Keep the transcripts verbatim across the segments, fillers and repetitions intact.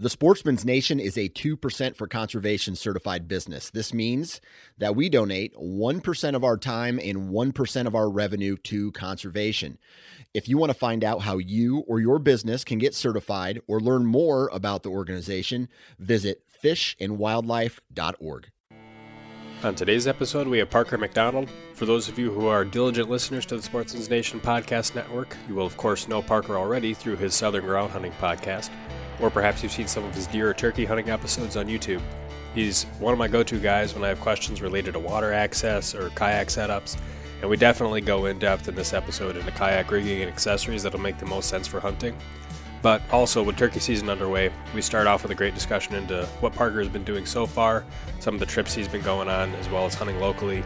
The Sportsman's Nation is a two percent for conservation certified business. This means that we donate one percent of our time and one percent of our revenue to conservation. If you want to find out how you or your business can get certified or learn more about the organization, visit fish and wildlife dot org. On today's episode, we have Parker McDonald. For those of you who are diligent listeners to the Sportsman's Nation podcast network, you will of course know Parker already through his Southern Groundhunting podcast, or perhaps you've seen some of his deer or turkey hunting episodes on YouTube. He's one of my go-to guys when I have questions related to water access or kayak setups, and we definitely go in-depth in this episode into kayak rigging and accessories that'll make the most sense for hunting. But also, with turkey season underway, we start off with a great discussion into what Parker has been doing so far, some of the trips he's been going on, as well as hunting locally,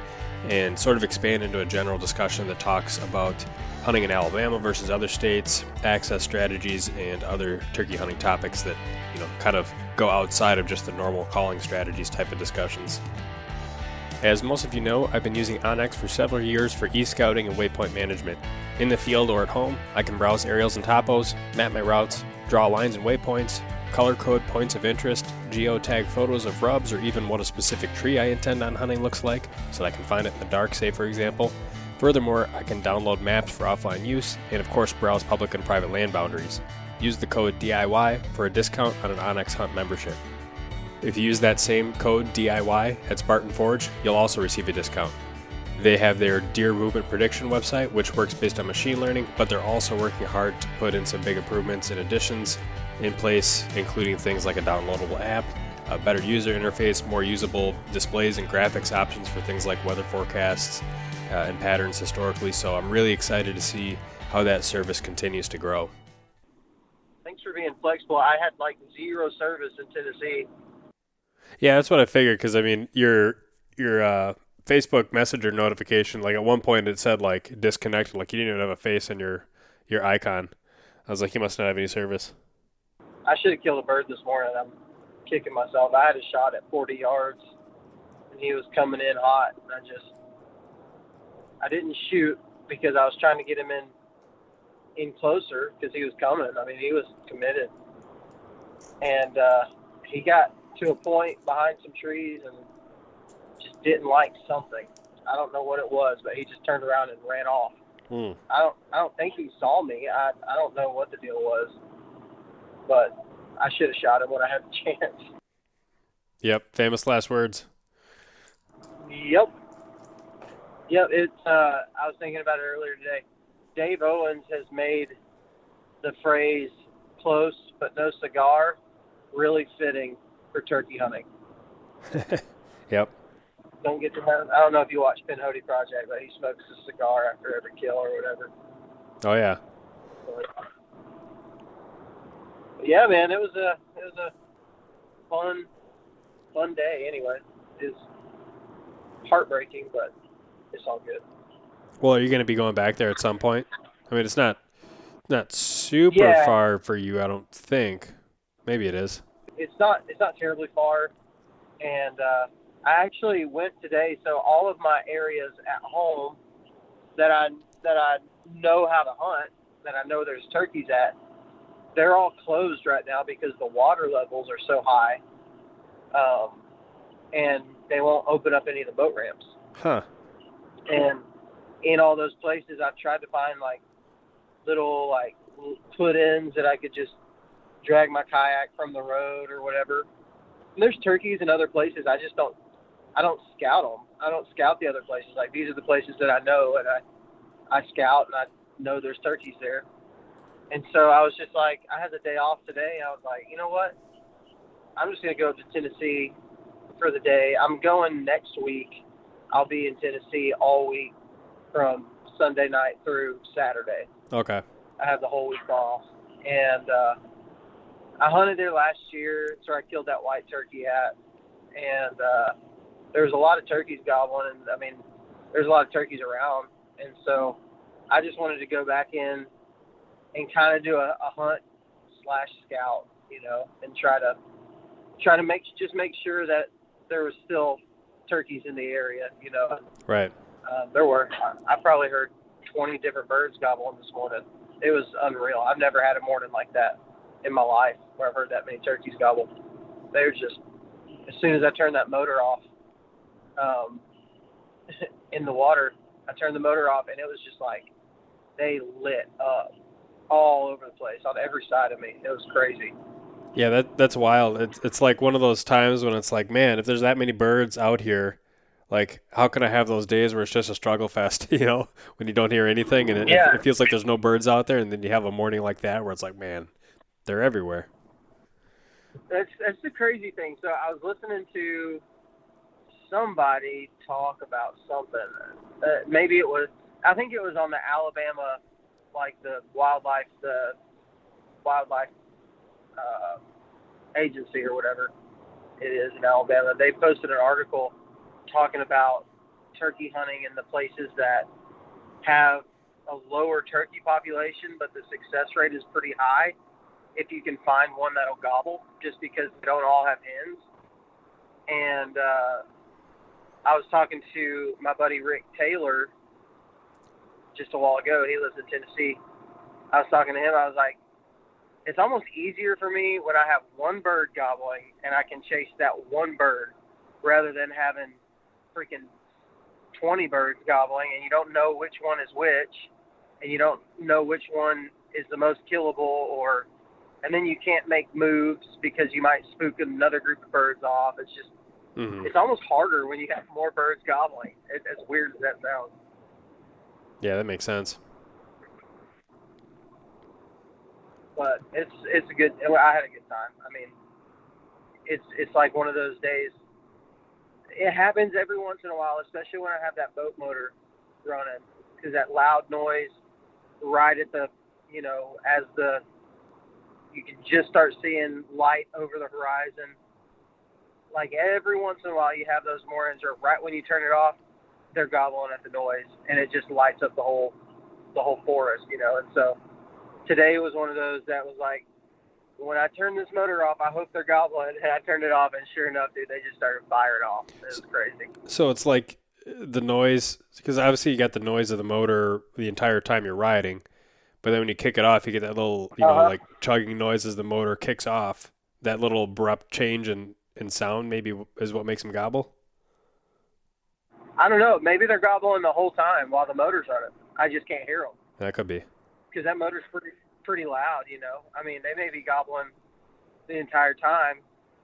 and sort of expand into a general discussion that talks about hunting in Alabama versus other states, access strategies, and other turkey hunting topics that, you know, kind of go outside of just the normal calling strategies type of discussions. As most of you know, I've been using OnX for several years for e-scouting and waypoint management. In the field or at home, I can browse aerials and topos, map my routes, draw lines and waypoints, color code points of interest, geotag photos of rubs or even what a specific tree I intend on hunting looks like, so that I can find it in the dark, say for example. Furthermore, I can download maps for offline use and of course browse public and private land boundaries. Use the code D I Y for a discount on an OnX Hunt membership. If you use that same code D I Y at Spartan Forge, you'll also receive a discount. They have their deer movement prediction website, which works based on machine learning, but they're also working hard to put in some big improvements and additions in place, including things like a downloadable app, a better user interface, more usable displays and graphics options for things like weather forecasts uh, and patterns historically. So I'm really excited to see how that service continues to grow. Thanks for being flexible. I had like zero service in Tennessee. Yeah, that's what I figured, because, I mean, your your uh, Facebook Messenger notification, like, at one point it said, like, disconnected. Like, you didn't even have a face in your, your icon. I was like, you must not have any service. I should have killed a bird this morning. I'm kicking myself. I had a shot at forty yards, and he was coming in hot, and I just – I didn't shoot because I was trying to get him in, in closer because he was coming. I mean, he was committed. And uh, he got – to a point behind some trees and just didn't like something. I don't know what it was, but he just turned around and ran off. Hmm. I don't I don't think he saw me. I, I don't know what the deal was, but I should have shot him when I had the chance. Yep, famous last words. Yep. Yep, it's, uh, I was thinking about it earlier today. Dave Owens has made the phrase close but no cigar really fitting for turkey hunting. Yep. Don't get to have, I don't know if you watch Minn Kota Project, but he smokes a cigar after every kill or whatever. Oh yeah. But yeah, man, it was a it was a fun fun day anyway. It's heartbreaking, but it's all good. Well, are you gonna be going back there at some point? I mean, it's not not super yeah. far for you, I don't think. Maybe it is. It's not it's not terribly far, and uh, I actually went today. So all of my areas at home that I that I know how to hunt, that I know there's turkeys at, they're all closed right now because the water levels are so high, um, and they won't open up any of the boat ramps. Huh. And in all those places, I've tried to find like little like put-ins that I could just drag my kayak from the road or whatever. And there's turkeys in other places. I just don't, I don't scout them. I don't scout the other places. Like, these are the places that I know, and I, I scout and I know there's turkeys there. And so I was just like, I had the day off today. I was like, you know what? I'm just going to go up to Tennessee for the day. I'm going next week. I'll be in Tennessee all week from Sunday night through Saturday. Okay. I have the whole week off. And, uh, I hunted there last year, so I killed that white turkey at, and uh, there was a lot of turkeys gobbling, and I mean, there's a lot of turkeys around, and so I just wanted to go back in and kind of do a, a hunt slash scout, you know, and try to try to make just make sure that there was still turkeys in the area, you know. Right. Uh, there were. I, I probably heard twenty different birds gobbling this morning. It was unreal. I've never had a morning like that. in my life where I've heard that many turkeys gobble. They were just, as soon as I turned that motor off um, in the water, I turned the motor off, and it was just like they lit up all over the place on every side of me. It was crazy. Yeah, that that's wild. It's it's like one of those times when it's like, man, if there's that many birds out here, like how can I have those days where it's just a struggle fest, you know, when you don't hear anything and it, yeah. it feels like there's no birds out there, and then you have a morning like that where it's like, man, they're everywhere. That's that's the crazy thing. So I was listening to somebody talk about something. Uh, maybe it was, I think it was on the Alabama, like the wildlife, the wildlife uh, agency or whatever it is in Alabama. They posted an article talking about turkey hunting in the places that have a lower turkey population, but the success rate is pretty high if you can find one that'll gobble, just because they don't all have hens. And uh, I was talking to my buddy Rick Taylor just a while ago. He lives in Tennessee. I was talking to him. I was like, it's almost easier for me when I have one bird gobbling and I can chase that one bird rather than having freaking twenty birds gobbling and you don't know which one is which and you don't know which one is the most killable, or and then you can't make moves because you might spook another group of birds off. It's just, mm-hmm. it's almost harder when you have more birds gobbling. It, as weird as that sounds. Yeah, that makes sense. But it's it's a good. I had a good time. I mean, it's it's like one of those days. It happens every once in a while, especially when I have that boat motor running, because that loud noise right at the, you know, as the you can just start seeing light over the horizon. Like every once in a while, you have those mornings, or right when you turn it off, they're gobbling at the noise, and it just lights up the whole, the whole forest, you know. And so today was one of those that was like, when I turn this motor off, I hope they're gobbling. And I turned it off, and sure enough, dude, they just started firing off. It was crazy. So it's like the noise, because obviously you got the noise of the motor the entire time you're riding, but then when you kick it off, you get that little, you uh-huh. know, like chugging noise as the motor kicks off. That little abrupt change in, in sound maybe is what makes them gobble. I don't know. Maybe they're gobbling the whole time while the motor's on it. I just can't hear them. That could be. Because that motor's pretty pretty loud, you know. I mean, they may be gobbling the entire time,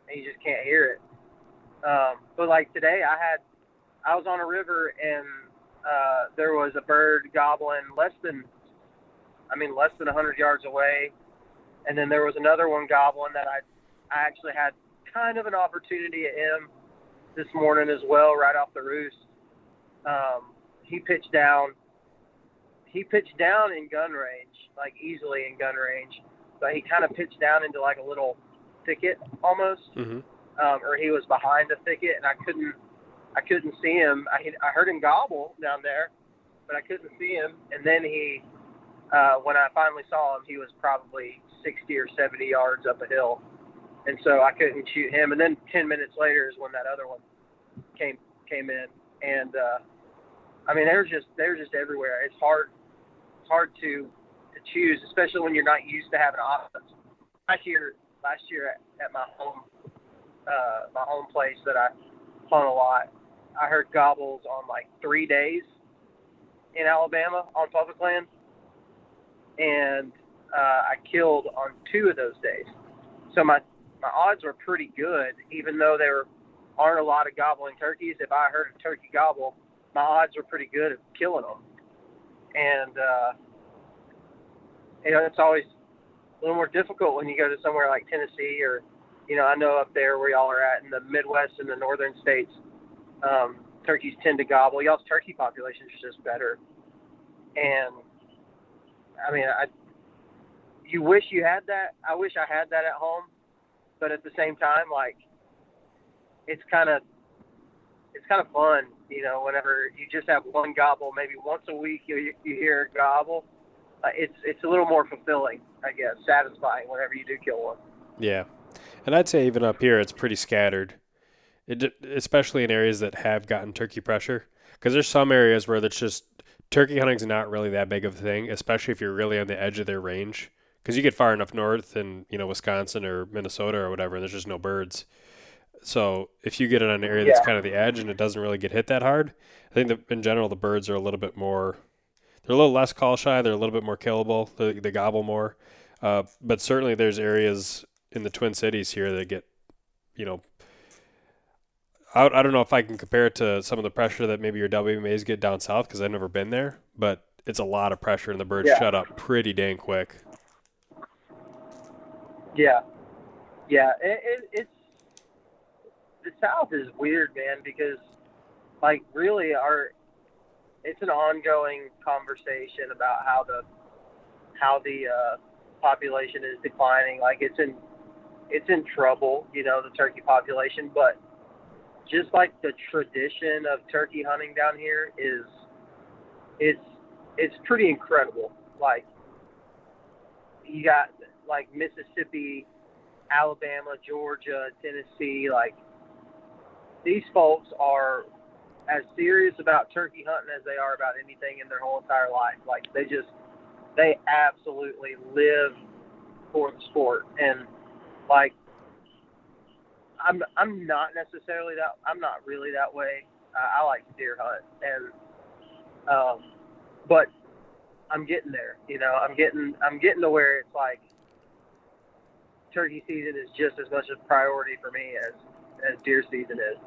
and you just can't hear it. Um, but, like, today I had – I was on a river, and uh, there was a bird gobbling less than – I mean, less than one hundred yards away. And then there was another one gobbling that I, I actually had kind of an opportunity at him this morning as well, right off the roost. Um, he pitched down, he pitched down in gun range, like easily in gun range, but he kind of pitched down into like a little thicket almost, mm-hmm. um, or he was behind a thicket, and I couldn't, I couldn't see him. I, I heard him gobble down there, but I couldn't see him. And then he, uh, when I finally saw him, he was probably sixty or seventy yards up a hill. And so I couldn't shoot him. And then ten minutes later is when that other one came, came in. And, uh, I mean, they're just they're just everywhere. It's hard it's hard to, to choose, especially when you're not used to having options. Last year, last year at, at my home uh, my home place that I hunt a lot, I heard gobbles on like three days in Alabama on public land, and uh, I killed on two of those days. So my my odds were pretty good, even though they were aren't a lot of gobbling turkeys. If I heard a turkey gobble, my odds were pretty good of killing them. And, uh, you know, it's always a little more difficult when you go to somewhere like Tennessee or, you know, I know up there where y'all are at in the Midwest and the northern states, um, turkeys tend to gobble. Y'all's turkey population is just better. And, I mean, I you wish you had that. I wish I had that at home. But at the same time, like, it's kind of it's kind of fun, you know, whenever you just have one gobble, maybe once a week you, you hear a gobble. Uh, it's it's a little more fulfilling, I guess, satisfying whenever you do kill one. Yeah. And I'd say even up here, it's pretty scattered, it, especially in areas that have gotten turkey pressure. Because there's some areas where it's just turkey hunting's not really that big of a thing, especially if you're really on the edge of their range. because you get far enough north in, you know, Wisconsin or Minnesota or whatever, and there's just no birds. So if you get it on an area that's yeah. kind of the edge and it doesn't really get hit that hard, I think that in general the birds are a little bit more, they're a little less call shy, they're a little bit more killable, they, they gobble more. Uh, but certainly there's areas in the Twin Cities here that get, you know, I, I don't know if I can compare it to some of the pressure that maybe your W M As get down south because I've never been there, but it's a lot of pressure and the birds yeah. shut up pretty dang quick. Yeah. Yeah, it, it, it's, the South is weird, man, because, like, really our, it's an ongoing conversation about how the, how the uh, population is declining. Like, it's in, it's in trouble, you know, the turkey population, but just like the tradition of turkey hunting down here is, it's, it's pretty incredible. Like, you got, like, Mississippi, Alabama, Georgia, Tennessee, like, these folks are as serious about turkey hunting as they are about anything in their whole entire life. Like, they just, they absolutely live for the sport. And, like, I'm I'm not necessarily that, I'm not really that way. Uh, I like to deer hunt, and um, but I'm getting there. You know, I'm getting I'm getting to where it's like turkey season is just as much a priority for me as as deer season is.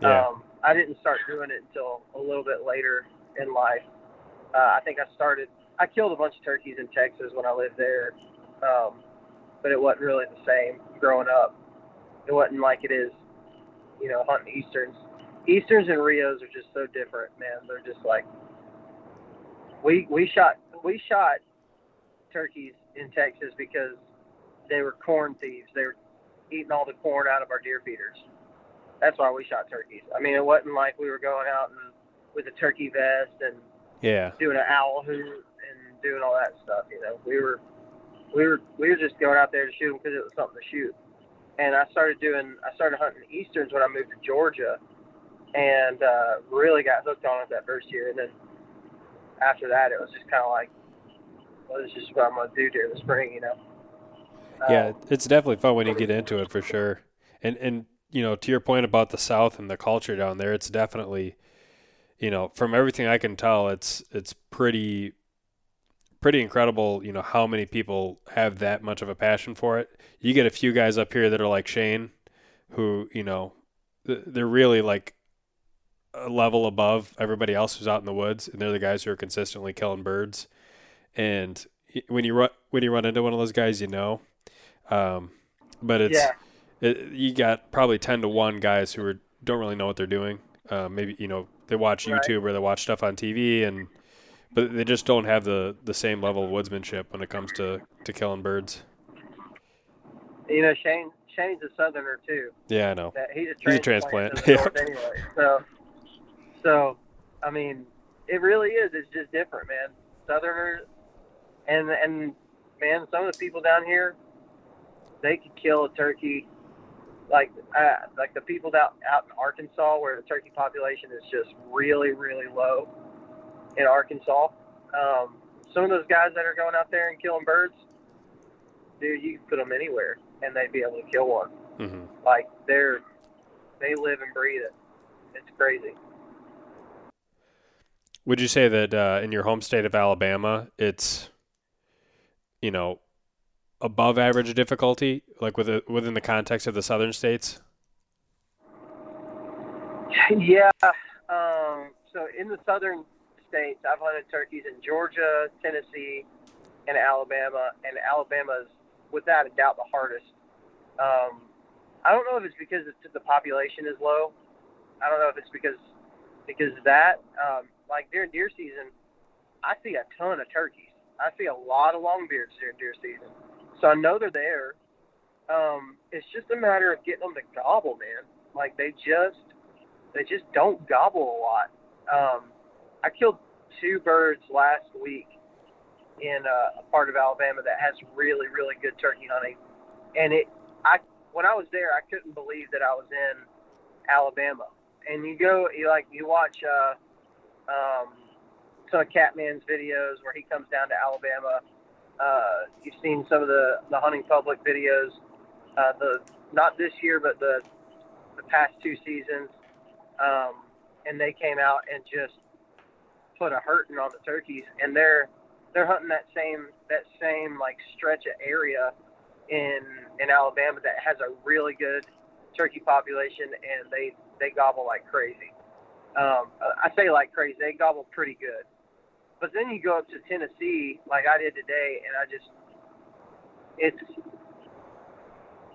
Yeah. Um, I didn't start doing it until a little bit later in life. Uh, I think I started. I killed a bunch of turkeys in Texas when I lived there, um, but it wasn't really the same growing up. It wasn't like it is, you know, hunting Easterns. Easterns and Rios are just so different, man. They're just like, we we shot we shot turkeys in Texas because they were corn thieves. They were eating all the corn out of our deer feeders. That's why we shot turkeys. I mean, it wasn't like we were going out and with a turkey vest and yeah, doing an owl hoot and doing all that stuff. You know, we were we were we were just going out there to shoot them because it was something to shoot. And I started doing, I started hunting Easterns when I moved to Georgia, and uh, really got hooked on it that first year. And then after that, it was just kind of like, well, this is just what I'm going to do during the spring, you know? Uh, yeah, it's definitely fun when you get into it, for sure. And, and you know, to your point about the South and the culture down there, it's definitely, you know, from everything I can tell, it's it's pretty... pretty incredible, you know, how many people have that much of a passion for it. You get a few guys up here that are like Shane, who, you know, they're really like a level above everybody else who's out in the woods, and they're the guys who are consistently killing birds. And when you run when you run into one of those guys, you know, um, but it's yeah. it, you got probably ten to one guys who are don't really know what they're doing. Uh, maybe, you know, they watch right. YouTube or they watch stuff on T V, and but they just don't have the, the same level of woodsmanship when it comes to, to killing birds. You know, Shane Shane's a southerner too. Yeah, I know. He's a transplant. He's a transplant. Yeah. Anyway, so so I mean, it really is. It's just different, man. Southerners and and man, some of the people down here, they could kill a turkey. Like uh, like the people out out in Arkansas, where the turkey population is just really really low. In Arkansas, um, some of those guys that are going out there and killing birds, dude, you can put them anywhere and they'd be able to kill one. Mm-hmm. Like they're they live and breathe it. It's crazy. Would you say that uh, in your home state of Alabama, it's you know above average difficulty, like with a, within the context of the southern states? Yeah. Um, so in the southern states, I've hunted turkeys in Georgia, Tennessee, and Alabama, and Alabama's without a doubt the hardest. Um, I don't know if it's because it's, the population is low. I don't know if it's because because of that. Um, like during deer season, I see a ton of turkeys. I see a lot of longbeards during deer season, so I know they're there. Um, it's just a matter of getting them to gobble, man. Like they just they just don't gobble a lot. Um, I killed two birds last week in a, a part of Alabama that has really, really good turkey hunting. And it, I when I was there, I couldn't believe that I was in Alabama. And you go, you like, you watch uh, um, some of Catman's videos where he comes down to Alabama Uh, you've seen some of the, the Hunting Public videos, uh, the not this year, but the the past two seasons, um, and they came out and just put a hurting on the turkeys, and they're they're hunting that same that same like stretch of area in in Alabama that has a really good turkey population, and they they gobble like crazy. Um, I say like crazy, they gobble pretty good. But then you go up to Tennessee, like I did today, and I just, it's,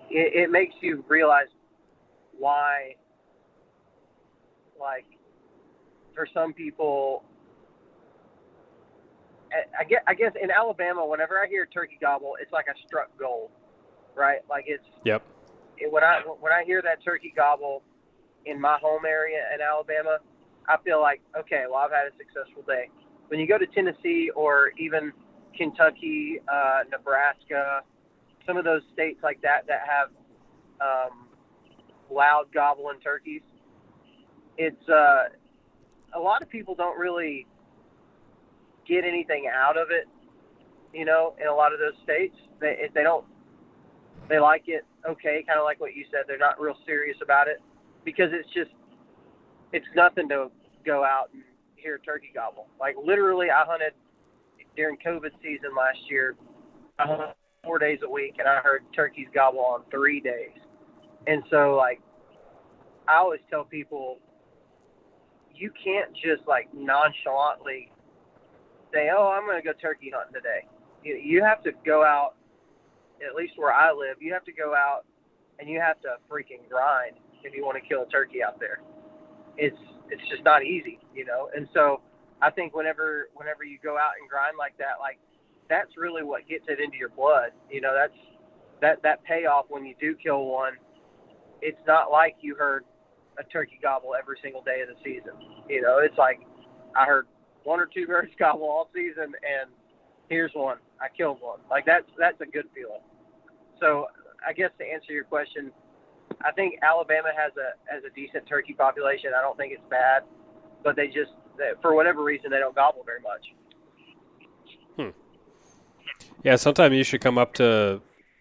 it, it makes you realize why, like, for some people, I, I, guess, I guess in Alabama, whenever I hear turkey gobble, it's like I struck gold, right? Like it's, yep. It, when I when I hear that turkey gobble in my home area in Alabama, I feel like, okay, well, I've had a successful day. When you go to Tennessee or even Kentucky, uh, Nebraska, some of those states like that that have um, loud gobbling turkeys, it's uh, a lot of people don't really get anything out of it. You know, in a lot of those states, they if they don't, they like it. Okay, kind of like what you said, they're not real serious about it because it's just it's nothing to go out and hear turkey gobble. Like literally I hunted during COVID season last year. I hunted four days a week and I heard turkeys gobble on three days. And so like I always tell people, you can't just like nonchalantly say, oh, I'm going to go turkey hunting today. You, you have to go out, at least where I live, you have to go out and you have to freaking grind if you want to kill a turkey out there. It's it's just not easy, you know? And so I think whenever whenever you go out and grind like that, like that's really what gets it into your blood. You know, that's that, that payoff when you do kill one, it's not like you heard a turkey gobble every single day of the season. You know, it's like I heard one or two birds gobble all season and here's one, I killed one. Like that's that's a good feeling. So I guess to answer your question, I think Alabama has a has a decent turkey population. I don't think it's bad, but they just, they, for whatever reason, they don't gobble very much. Hmm. Yeah, sometime you should come up to,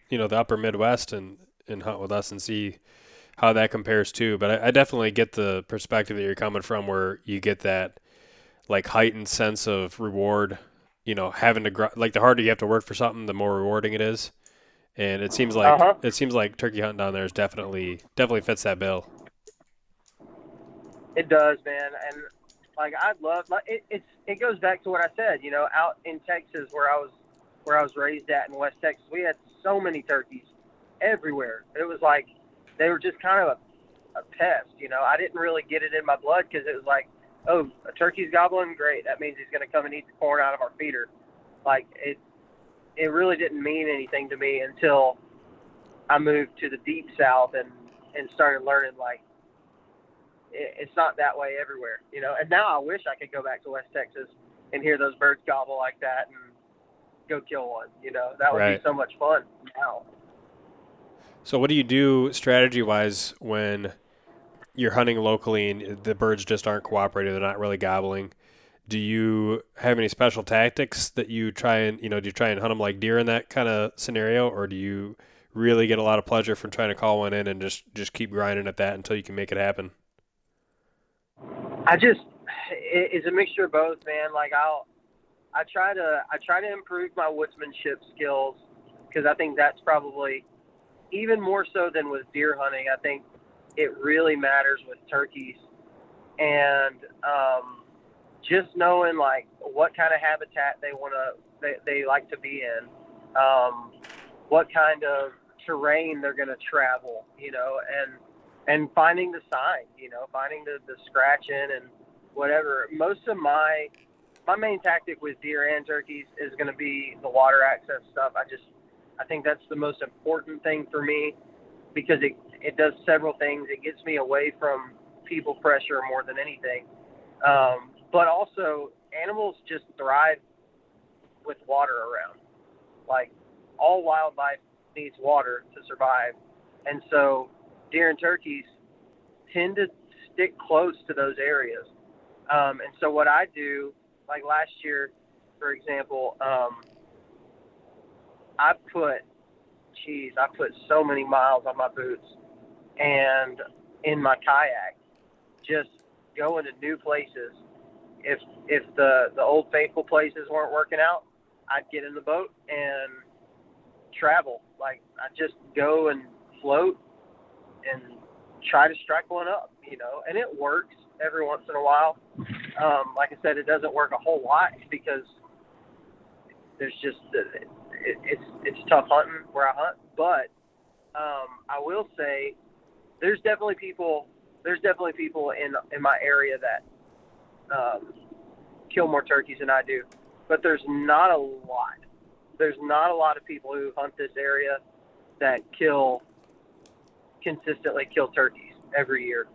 you know, the upper Midwest and, and hunt with us and see how that compares too. But I, I definitely get the perspective that you're coming from where you get that, like, heightened sense of reward, you know, having to, gr- like, the harder you have to work for something, the more rewarding it is. And it seems like uh-huh. it seems like turkey hunting down there is definitely definitely fits that bill. It does, man. And like I love like it. It's, it goes back to what I said. You know, out in Texas where I was where I was raised at in West Texas, we had so many turkeys everywhere. It was like they were just kind of a, a pest. You know, I didn't really get it in my blood because it was like, oh, a turkey's gobbling, great. That means he's going to come and eat the corn out of our feeder. Like it. It really didn't mean anything to me until I moved to the deep South and, and started learning, like, it, it's not that way everywhere, you know? And now I wish I could go back to West Texas and hear those birds gobble like that and go kill one, you know? That would right. be so much fun now. So what do you do strategy-wise when you're hunting locally and the birds just aren't cooperating, they're not really gobbling? Do you have any special tactics that you try and, you know, do you try and hunt them like deer in that kind of scenario, or do you really get a lot of pleasure from trying to call one in and just, just keep grinding at that until you can make it happen? I just, it's a mixture of both, man. Like I'll, I try to, I try to improve my woodsmanship skills because I think that's probably even more so than with deer hunting. I think it really matters with turkeys and, um, just knowing like what kind of habitat they want to, they, they like to be in, um, what kind of terrain they're going to travel, you know, and, and finding the sign, you know, finding the, the scratching and whatever. Most of my, my main tactic with deer and turkeys is going to be the water access stuff. I just, I think that's the most important thing for me because it, it does several things. It gets me away from people pressure more than anything. Um, But also, animals just thrive with water around. Like, all wildlife needs water to survive. And so, deer and turkeys tend to stick close to those areas. Um, and so what I do, like last year, for example, um, I put, geez, I put so many miles on my boots and in my kayak, just going to new places. If if the, the old faithful places weren't working out, I'd get in the boat and travel. Like, I'd just go and float and try to strike one up, you know, and it works every once in a while. Um, like I said, it doesn't work a whole lot because there's just, it, it, it's it's tough hunting where I hunt. But um, I will say there's definitely people, there's definitely people in, in my area that um, kill more turkeys than I do. But there's not a lot. There's not a lot of people who hunt this area that kill, consistently kill turkeys every year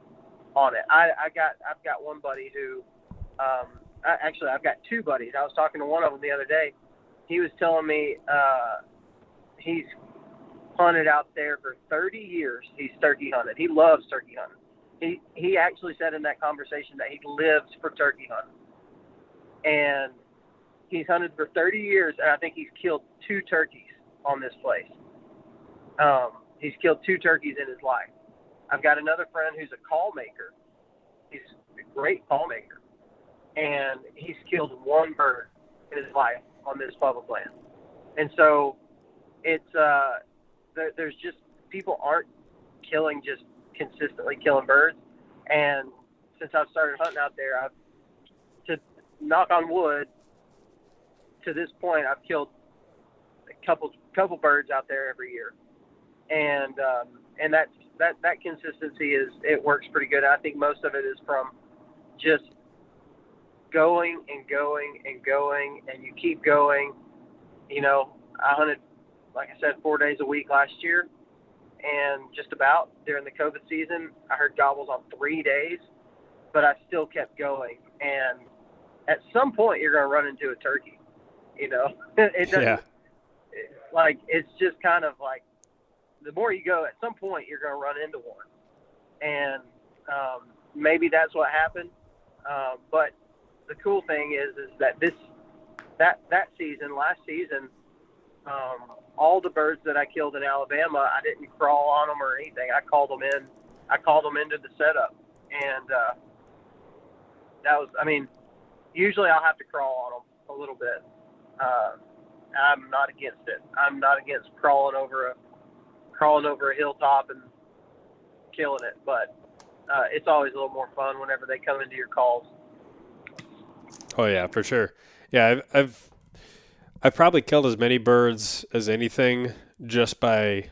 on it. I, I got, I've got one buddy who, um, I, actually I've got two buddies. I was talking to one of them the other day. He was telling me, uh, he's hunted out there for thirty years. He's turkey hunted. He loves turkey hunting. He, he actually said in that conversation that he lives for turkey hunting, and he's hunted for thirty years. And I think he's killed two turkeys on this place. Um, He's killed two turkeys in his life. I've got another friend who's a call maker. He's a great call maker. And he's killed one bird in his life on this public land. And so it's, uh, there, there's just, people aren't killing, just consistently killing birds. And since I've started hunting out there, I've, to knock on wood, to this point, I've killed a couple, couple birds out there every year. And um, and that's, that that consistency is, it works pretty good. I think most of it is from just going and going and going, and you keep going. You know, I hunted, like I said, four days a week last year, and just about during the COVID season, I heard gobbles on three days, but I still kept going. And at some point, you're going to run into a turkey. You know, it doesn't, yeah. it, like it's just kind of like, the more you go, at some point you're going to run into one. And um, maybe that's what happened. Uh, but the cool thing is, is that this, that, that season, last season, um, all the birds that I killed in Alabama, I didn't crawl on them or anything. I called them in, I called them into the setup. And uh, that was, I mean, usually I'll have to crawl on them a little bit. Uh, I'm not against it. I'm not against crawling over a, crawling over a hilltop and killing it, but uh, it's always a little more fun whenever they come into your calls. Oh yeah, for sure. Yeah, I've I've, I've probably killed as many birds as anything just by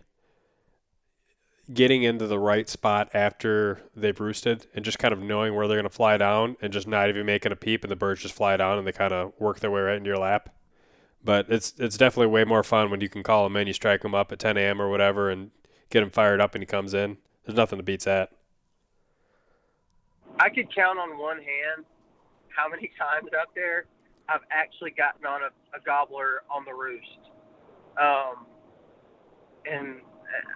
getting into the right spot after they've roosted and just kind of knowing where they're going to fly down and just not even making a peep, and the birds just fly down and they kind of work their way right into your lap. But it's it's definitely way more fun when you can call him in, you strike him up at ten a.m. or whatever, and get him fired up and he comes in. There's nothing that beats that. I could count on one hand how many times out there I've actually gotten on a, a gobbler on the roost. Um, and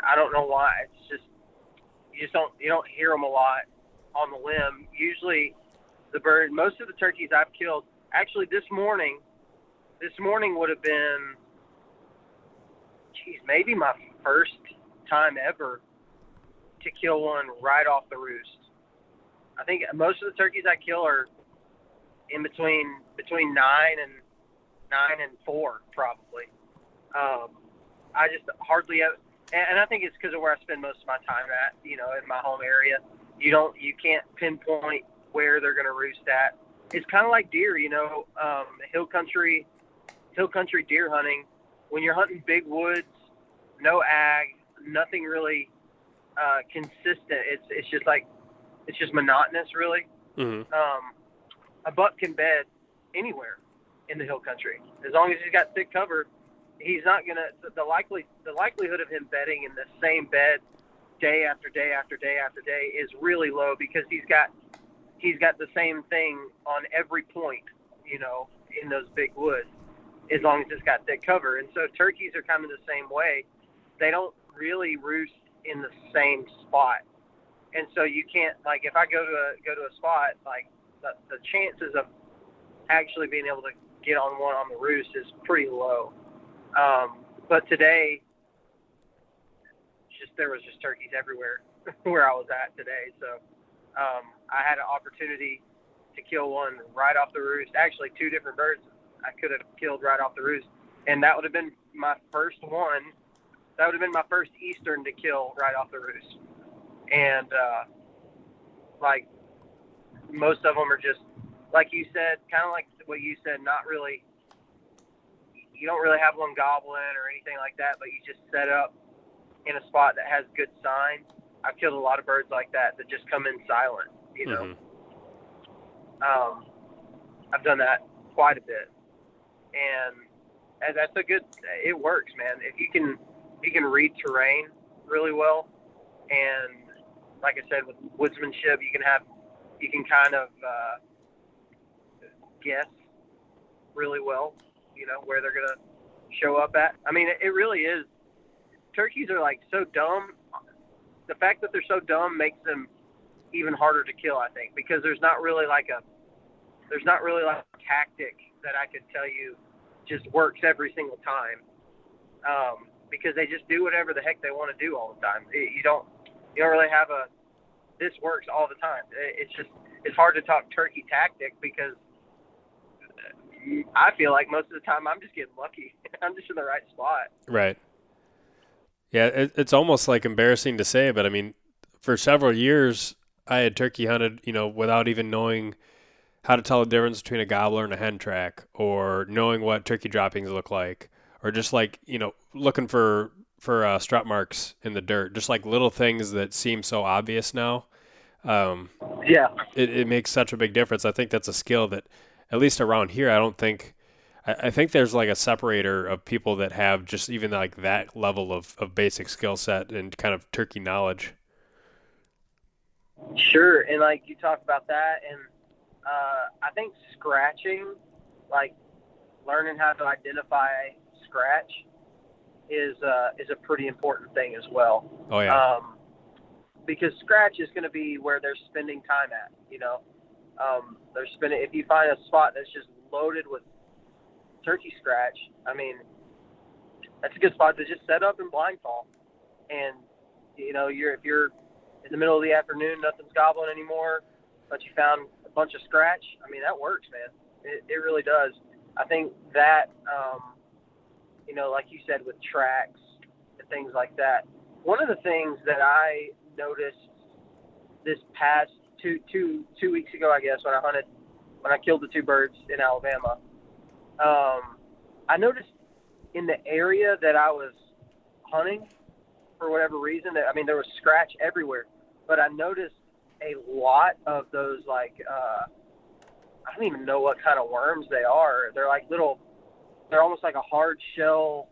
I don't know why. It's just you just don't you don't hear them a lot on the limb. Usually, the bird. Most of the turkeys I've killed, actually this morning. This morning would have been, geez, maybe my first time ever to kill one right off the roost. I think most of the turkeys I kill are in between between nine and nine and four, probably. Um, I just hardly have, and I think it's because of where I spend most of my time at. You know, in my home area, you don't, you can't pinpoint where they're going to roost at. It's kind of like deer, you know, um, hill country. Hill country deer hunting, when you're hunting big woods, no ag, nothing really uh, consistent. It's it's just like it's just monotonous, really. Mm-hmm. Um, a buck can bed anywhere in the hill country as long as he's got thick cover. He's not gonna the likely the likelihood of him bedding in the same bed day after day after day after day is really low because he's got he's got the same thing on every point, you know, in those big woods, as long as it's got thick cover. And so turkeys are kind of the same way. They don't really roost in the same spot. And so you can't, like, if I go to a, go to a spot, like the, the chances of actually being able to get on one on the roost is pretty low. Um, But today, just there was just turkeys everywhere where I was at today. So um, I had an opportunity to kill one right off the roost. Actually, two different birds I could have killed right off the roost, and that would have been my first one. That would have been my first Eastern to kill right off the roost. And uh, like most of them are just, like you said, kind of like what you said, not really, you don't really have one gobbling or anything like that, but you just set up in a spot that has good sign. I've killed a lot of birds like that that just come in silent, you know. Mm-hmm. Um, I've done that quite a bit. And and that's a good, it works, man. If you can, you can read terrain really well. And like I said, with woodsmanship, you can have, you can kind of uh, guess really well, you know, where they're going to show up at. I mean, it really is. Turkeys are like so dumb. The fact that they're so dumb makes them even harder to kill, I think, because there's not really like a, there's not really like a tactic that I could tell you just works every single time. Um, because they just do whatever the heck they want to do all the time. It, you don't, you don't really have a, this works all the time. It, it's just, it's hard to talk turkey tactic because I feel like most of the time I'm just getting lucky. I'm just in the right spot. Right. Yeah. It, it's almost like embarrassing to say, but I mean, for several years I had turkey hunted, you know, without even knowing how to tell the difference between a gobbler and a hen track, or knowing what turkey droppings look like, or just like, you know, looking for, for uh, strut marks in the dirt, just like little things that seem so obvious now. Um, yeah, it, it makes such a big difference. I think that's a skill that, at least around here, I don't think, I, I think there's like a separator of people that have just even like that level of, of basic skill set and kind of turkey knowledge. Sure. And like you talked about that, and uh, I think scratching, like learning how to identify scratch is uh, is a pretty important thing as well. Oh yeah. Um, because scratch is going to be where they're spending time at, you know. Um, they're spending, if you find a spot that's just loaded with turkey scratch, I mean, that's a good spot to just set up and blindfall. And you know, you're if you're in the middle of the afternoon, nothing's gobbling anymore, but you found a bunch of scratch. I mean, that works, man. It, it really does. I think that, um, you know, like you said, with tracks and things like that. One of the things that I noticed this past two two two weeks ago, I guess, when I hunted, when I killed the two birds in Alabama, um, I noticed in the area that I was hunting, for whatever reason, that I mean, there was scratch everywhere, but I noticed a lot of those, like, uh, I don't even know what kind of worms they are. They're like little, they're almost like a hard shell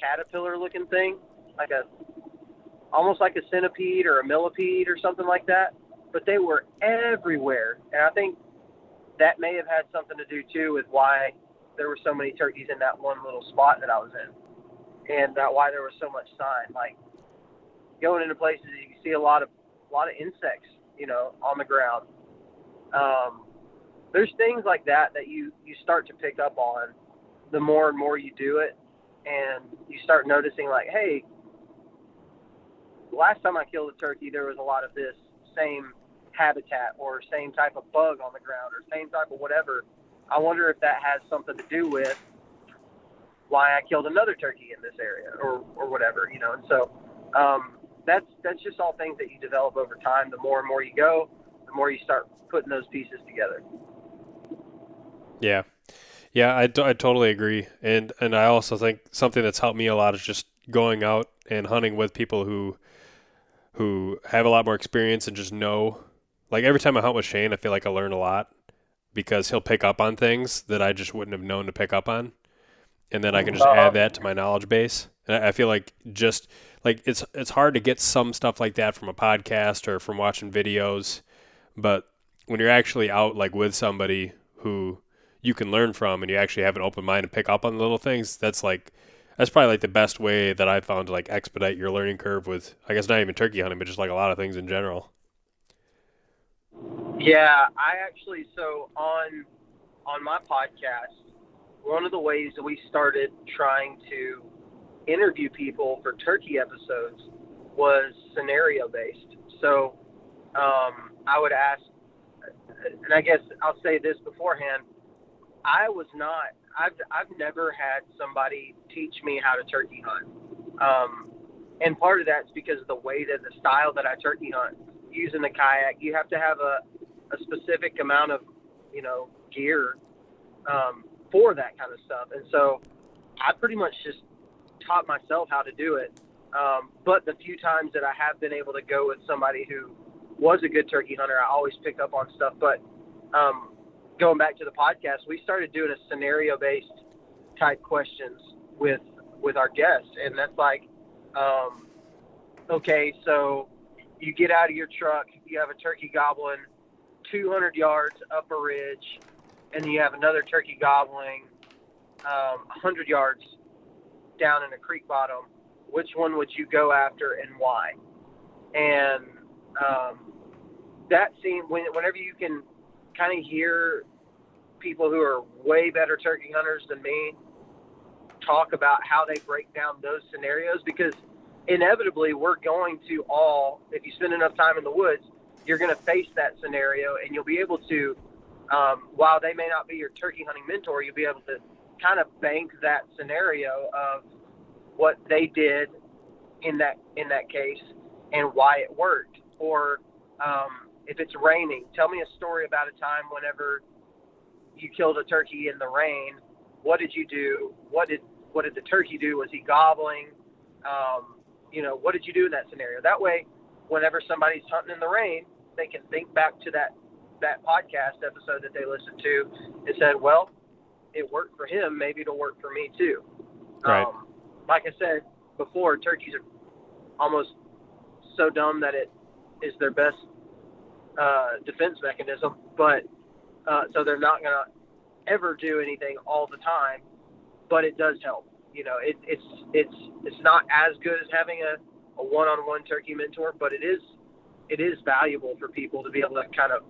caterpillar looking thing, like a, almost like a centipede or a millipede or something like that, but they were everywhere. And I think that may have had something to do too with why there were so many turkeys in that one little spot that I was in, and that why there was so much sign, like going into places you can see a lot of, a lot of insects, you know, on the ground. Um, there's things like that that you, you start to pick up on the more and more you do it, and you start noticing like, hey, last time I killed a turkey, there was a lot of this same habitat or same type of bug on the ground or same type of whatever. I wonder if that has something to do with why I killed another turkey in this area or, or whatever, you know. And so um, that's that's just all things that you develop over time. The more and more you go, the more you start putting those pieces together. Yeah. Yeah, I, t- I totally agree. And, and I also think something that's helped me a lot is just going out and hunting with people who who have a lot more experience and just know. Like every time I hunt with Shane, I feel like I learn a lot because he'll pick up on things that I just wouldn't have known to pick up on. And then I can just uh-huh. add that to my knowledge base. And I feel like just like it's it's hard to get some stuff like that from a podcast or from watching videos. But when you're actually out like with somebody who you can learn from and you actually have an open mind and pick up on little things, that's like that's probably like the best way that I found to like expedite your learning curve with, I guess, not even turkey hunting, but just like a lot of things in general. Yeah, I actually, so on on my podcast, one of the ways that we started trying to interview people for turkey episodes was scenario based. So um, I would ask, and I guess I'll say this beforehand, I was not, I've, I've never had somebody teach me how to turkey hunt. Um, and part of that's because of the way that the style that I turkey hunt, using the kayak, you have to have a, a specific amount of, you know, gear um, for that kind of stuff. And so I pretty much just taught myself how to do it. Um, but the few times that I have been able to go with somebody who was a good turkey hunter, I always pick up on stuff. But um, going back to the podcast, we started doing a scenario-based type questions with with our guests. And that's like, um, okay, so you get out of your truck, you have a turkey gobbling two hundred yards up a ridge, and you have another turkey gobbling um, one hundred yards down in a creek bottom. Which one would you go after and why? And um, that seemed, when, whenever you can kind of hear people who are way better turkey hunters than me talk about how they break down those scenarios, because inevitably we're going to all, if you spend enough time in the woods, you're going to face that scenario, and you'll be able to, um, while they may not be your turkey hunting mentor, you'll be able to kind of bank that scenario of what they did in that in that case and why it worked. Or um, if it's raining, tell me a story about a time whenever you killed a turkey in the rain. What did you do? What did what did the turkey do? Was he gobbling? Um, you know, what did you do in that scenario? That way, whenever somebody's hunting in the rain, they can think back to that that podcast episode that they listened to and said, well, it worked for him. Maybe it'll work for me too. Right. Um, Like I said before, turkeys are almost so dumb that it is their best uh, defense mechanism. But uh, so they're not going to ever do anything all the time, but it does help. You know, it, it's it's it's not as good as having a, a one-on-one turkey mentor, but it is it is valuable for people to be able to kind of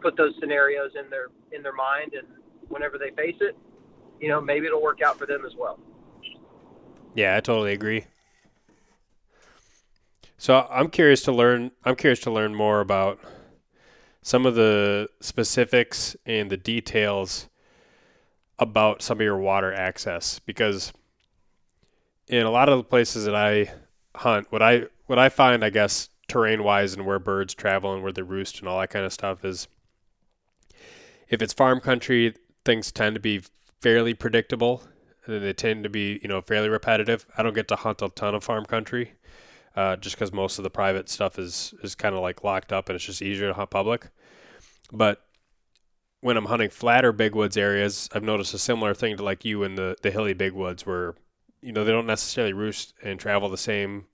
put those scenarios in their in their mind, and whenever they face it, you know, maybe it'll work out for them as well. Yeah, I totally agree. So I'm curious to learn. I'm curious to learn more about some of the specifics and the details about some of your water access, because in a lot of the places that I hunt, what I what I find, I guess, terrain-wise, and where birds travel and where they roost and all that kind of stuff is, if it's farm country, things tend to be fairly predictable. They tend to be, you know, fairly repetitive. I don't get to hunt a ton of farm country uh, just because most of the private stuff is, is kind of like locked up, and it's just easier to hunt public. But when I'm hunting flatter big woods areas, I've noticed a similar thing to like you in the, the hilly big woods where, you know, they don't necessarily roost and travel the same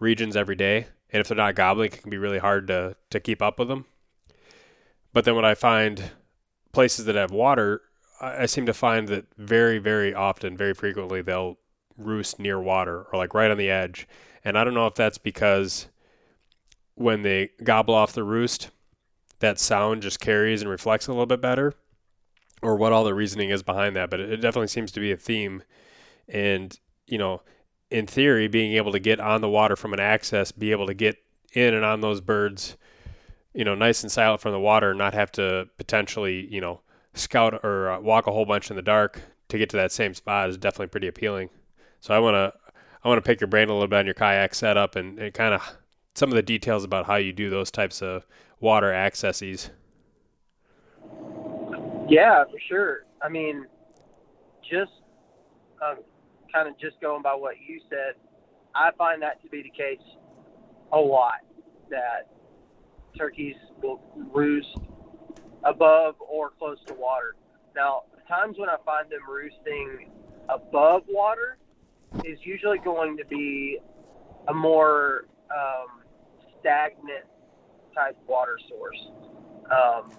regions every day. And if they're not gobbling, it can be really hard to, to keep up with them. But then when I find places that have water, I seem to find that very, very often, very frequently, they'll roost near water or like right on the edge. And I don't know if that's because when they gobble off the roost, that sound just carries and reflects a little bit better, or what all the reasoning is behind that. But it definitely seems to be a theme. And, you know, in theory, being able to get on the water from an access, be able to get in and on those birds, you know, nice and silent from the water, and not have to potentially, you know, scout or uh, walk a whole bunch in the dark to get to that same spot is definitely pretty appealing. So I want to, I want to pick your brain a little bit on your kayak setup and, and kind of some of the details about how you do those types of water accesses. Yeah, for sure. I mean, just um, kind of just going by what you said, I find that to be the case a lot, that turkeys will roost above or close to water. Now, the times when I find them roosting above water is usually going to be a more um, stagnant type water source. Um,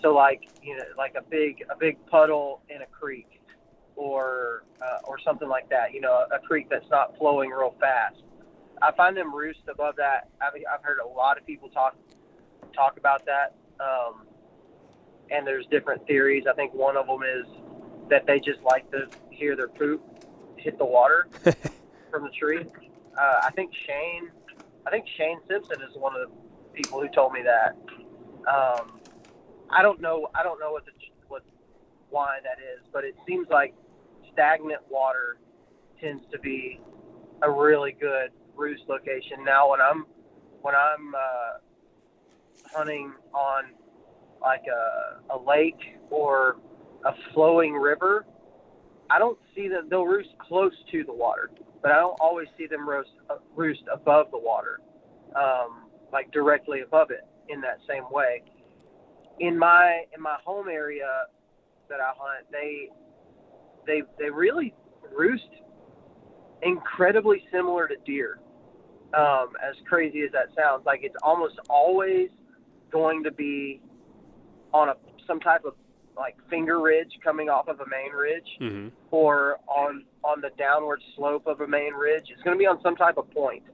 so, like you know, like a big a big puddle in a creek, or uh, or something like that. You know, a creek that's not flowing real fast. I find them roost above that. I've, I've heard a lot of people talk talk about that. Um, And there's different theories. I think one of them is that they just like to hear their poop hit the water from the tree. Uh, I think Shane, I think Shane Simpson is one of the people who told me that. Um, I don't know. I don't know what the what why that is, but it seems like stagnant water tends to be a really good roost location. Now, when I'm when I'm uh, hunting on like a a lake or a flowing river, I don't see that they'll roost close to the water, but I don't always see them roost, uh, roost above the water, um, like directly above it in that same way. In my in my home area that I hunt, they they they really roost incredibly similar to deer. Um, as crazy as that sounds, like it's almost always going to be on a some type of like finger ridge coming off of a main ridge, mm-hmm. or on on the downward slope of a main ridge. It's going to be on some type of point.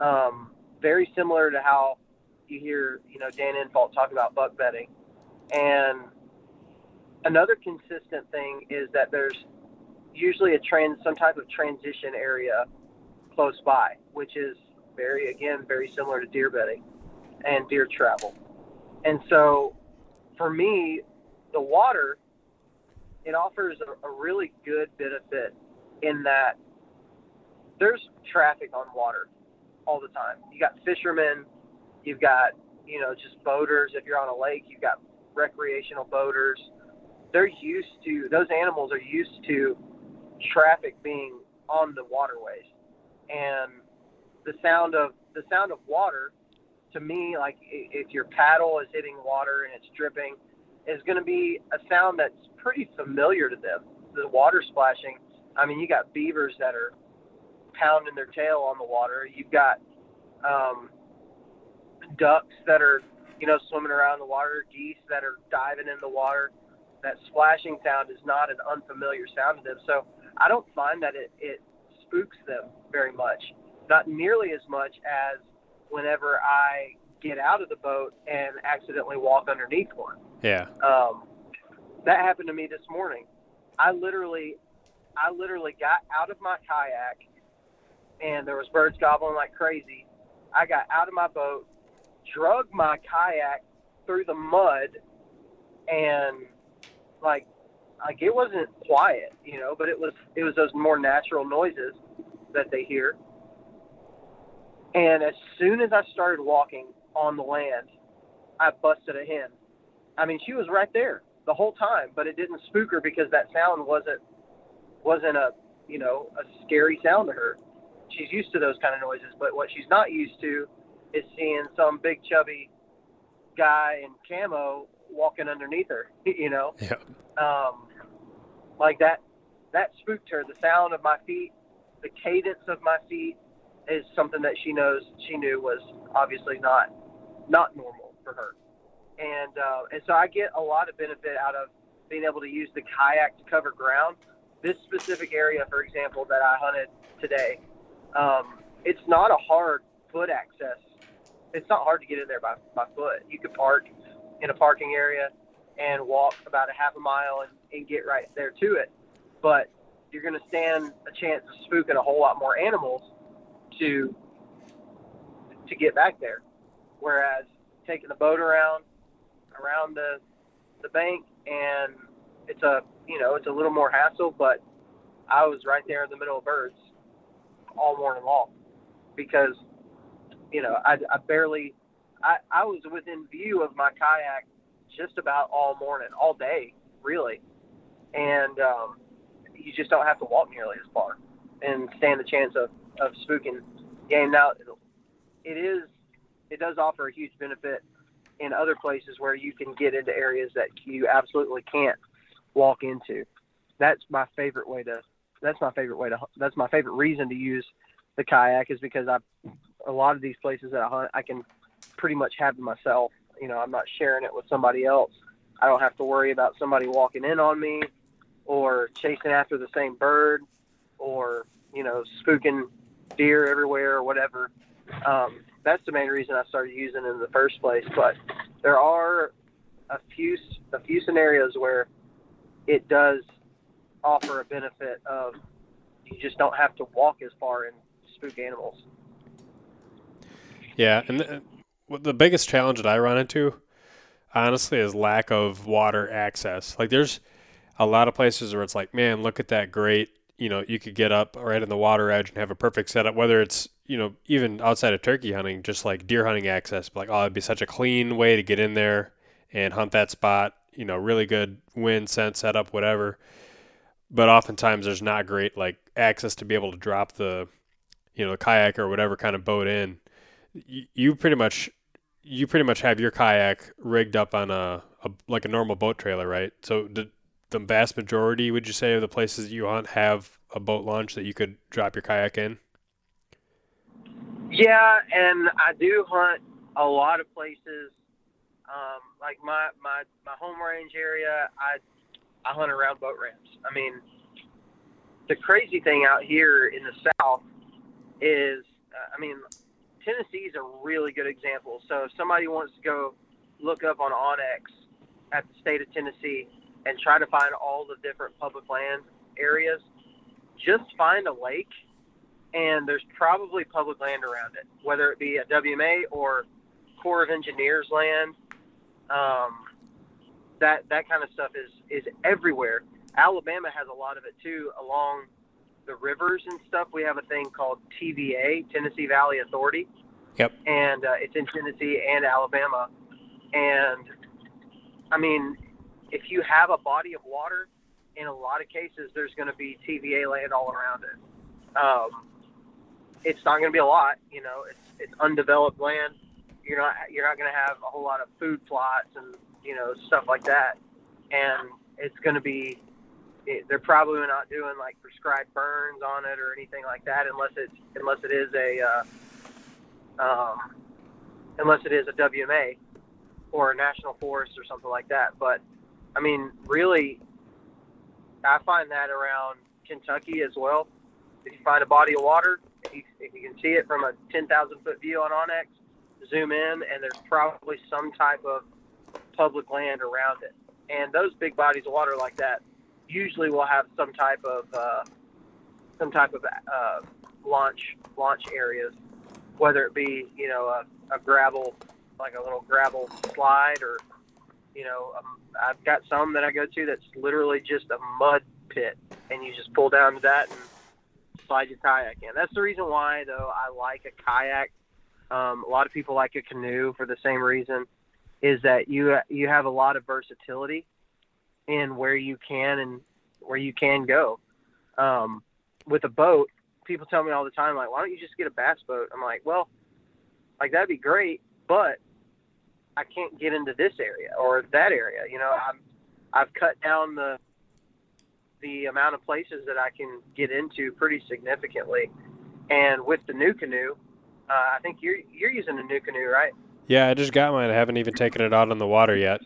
Um, very similar to how you hear, you know, Dan Infalt talk about buck bedding. And another consistent thing is that there's usually a trans, some type of transition area close by, which is very, again, very similar to deer bedding and deer travel. And so for me, the water, it offers a, a really good benefit in that there's traffic on water all the time. You got fishermen, you've got, you know, just boaters. If you're on a lake, you've got recreational boaters. They're used to, those animals are used to traffic being on the waterways. And the sound of, the sound of water, to me, like if your paddle is hitting water and it's dripping, is going to be a sound that's pretty familiar to them. The water splashing. I mean, you got beavers that are pounding their tail on the water. You've got um, ducks that are, you know, swimming around the water, geese that are diving in the water. That splashing sound is not an unfamiliar sound to them. So I don't find that it, it spooks them very much. Not nearly as much as whenever I get out of the boat and accidentally walk underneath one. Yeah. Um, that happened to me this morning. I literally, I literally got out of my kayak and there was birds gobbling like crazy. I got out of my boat, drug my kayak through the mud, and like, like it wasn't quiet, you know, but it was, it was those more natural noises that they hear. And as soon as I started walking on the land, I busted a hen. I mean, she was right there the whole time, but it didn't spook her because that sound wasn't wasn't a, you know, a scary sound to her. She's used to those kind of noises, but what she's not used to is seeing some big chubby guy in camo walking underneath her, you know? Yeah. Um, like that, that spooked her. The sound of my feet, the cadence of my feet is something that she knows, she knew was obviously not, not normal for her. And uh, and so I get a lot of benefit out of being able to use the kayak to cover ground. This specific area, for example, that I hunted today, um, it's not a hard foot access. It's not hard to get in there by, by foot. You could park in a parking area and walk about a half a mile and, and get right there to it. But you're going to stand a chance of spooking a whole lot more animals to to get back there. Whereas taking the boat around, around the the bank, and it's a, you know, it's a little more hassle, but I was right there in the middle of birds all morning long because, you know, I, I barely, I, I was within view of my kayak just about all morning, all day, really. And um, you just don't have to walk nearly as far and stand the chance of, of spooking game. Now, it is, it does offer a huge benefit in other places where you can get into areas that you absolutely can't walk into. That's my favorite way to, that's my favorite way to, that's my favorite reason to use the kayak is because I, a lot of these places that I hunt, I can pretty much have them myself. You know, I'm not sharing it with somebody else. I don't have to worry about somebody walking in on me or chasing after the same bird or, you know, spooking deer everywhere or whatever. Um, that's the main reason I started using it in the first place. But there are a few a few scenarios where it does offer a benefit of you just don't have to walk as far and spook animals. Yeah, and the, the biggest challenge that I run into, honestly, is lack of water access. Like, there's a lot of places where it's like, man, look at that great, you know, you could get up right on the water edge and have a perfect setup, whether it's, you know, even outside of turkey hunting, just like deer hunting access. Like, oh, it'd be such a clean way to get in there and hunt that spot, you know, really good wind, scent, setup, whatever. But oftentimes there's not great, like, access to be able to drop the, you know, kayak or whatever kind of boat in. You, you pretty much, you pretty much have your kayak rigged up on a, a like a normal boat trailer, right? So the, the vast majority, would you say, of the places you hunt have a boat launch that you could drop your kayak in? Yeah, and I do hunt a lot of places. Um, like my, my, my home range area, I I hunt around boat ramps. I mean, the crazy thing out here in the South is, uh, I mean, Tennessee's a really good example. So if somebody wants to go look up on OnX at the state of Tennessee and try to find all the different public land areas, just find a lake and there's probably public land around it, whether it be a W M A or Corps of Engineers land. Um, that that kind of stuff is, is everywhere. Alabama has a lot of it too, along the rivers and stuff. We have a thing called T V A, Tennessee Valley Authority. Yep. And uh, it's in Tennessee and Alabama. And, I mean, if you have a body of water, in a lot of cases there's going to be T V A land all around it. Um, it's not going to be a lot, you know. It's it's undeveloped land. You're not you're not going to have a whole lot of food plots and, you know, stuff like that. And it's going to be, they're probably not doing like prescribed burns on it or anything like that, unless it's unless it is a uh, um, unless it is a W M A or a national forest or something like that. But I mean, really, I find that around Kentucky as well. If you find a body of water, if you, if you can see it from a ten thousand foot view on OnX, zoom in, and there's probably some type of public land around it. And those big bodies of water like that usually will have some type of uh, some type of uh, launch launch areas, whether it be, you know, a, a gravel, like a little gravel slide, or, you know, um, I've got some that I go to that's literally just a mud pit, and you just pull down to that and slide your kayak in. That's the reason why, though, I like a kayak. Um, a lot of people like a canoe for the same reason, is that you you have a lot of versatility in where you can and where you can go. Um, with a boat, people tell me all the time, like, why don't you just get a bass boat? I'm like, well, like, that'd be great, but I can't get into this area or that area. You know, I've I've cut down the the amount of places that I can get into pretty significantly. And with the NuCanoe, uh, I think you're you're using a NuCanoe, right? Yeah, I just got mine. I haven't even taken it out on the water yet.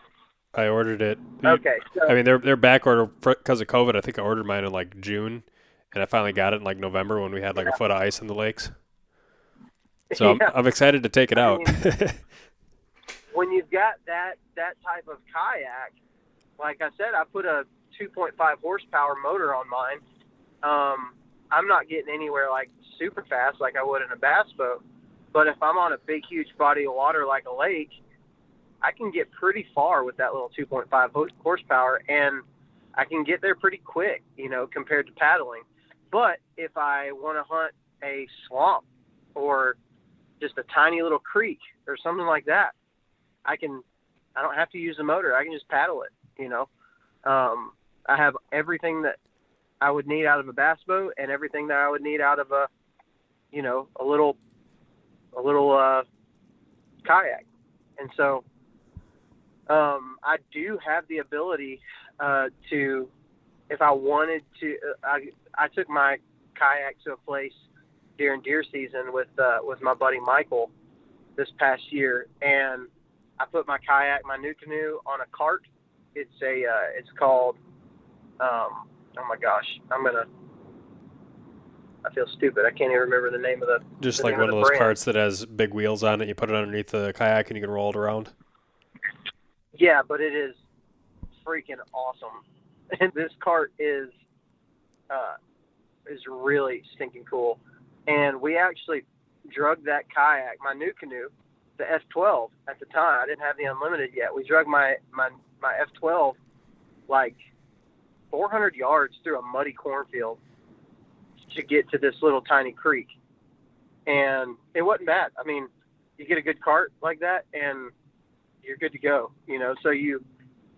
I ordered it. Okay. So, I mean, they're they're back order because of COVID. I think I ordered mine in like June, and I finally got it in like November when we had like yeah. a foot of ice in the lakes. So yeah. I'm, I'm excited to take it I out. Mean, when you've got that that type of kayak, like I said, I put a two point five horsepower motor on mine. Um, I'm not getting anywhere like super fast like I would in a bass boat. But if I'm on a big, huge body of water like a lake, I can get pretty far with that little two point five horsepower, and I can get there pretty quick, you know, compared to paddling. But if I want to hunt a swamp or just a tiny little creek or something like that, I can, I don't have to use the motor. I can just paddle it, you know. Um, I have everything that I would need out of a bass boat and everything that I would need out of a, you know, a little a little uh, kayak. And so um, I do have the ability uh, to, if I wanted to, uh, I, I took my kayak to a place during deer season with, uh, with my buddy Michael this past year. And I put my kayak, my NuCanoe, on a cart. It's a, uh, it's called, um, oh my gosh, I'm going to, I feel stupid. I can't even remember the name of the Just the like one of, of those brand. Carts that has big wheels on it. You put it underneath the kayak and you can roll it around. Yeah, but it is freaking awesome. And this cart is uh, is really stinking cool. And we actually drug that kayak, my NuCanoe, the F twelve at the time. I didn't have the unlimited yet. We drug my, my, my F twelve like four hundred yards through a muddy cornfield to get to this little tiny creek. And it wasn't bad. I mean, you get a good cart like that and you're good to go, you know? So you,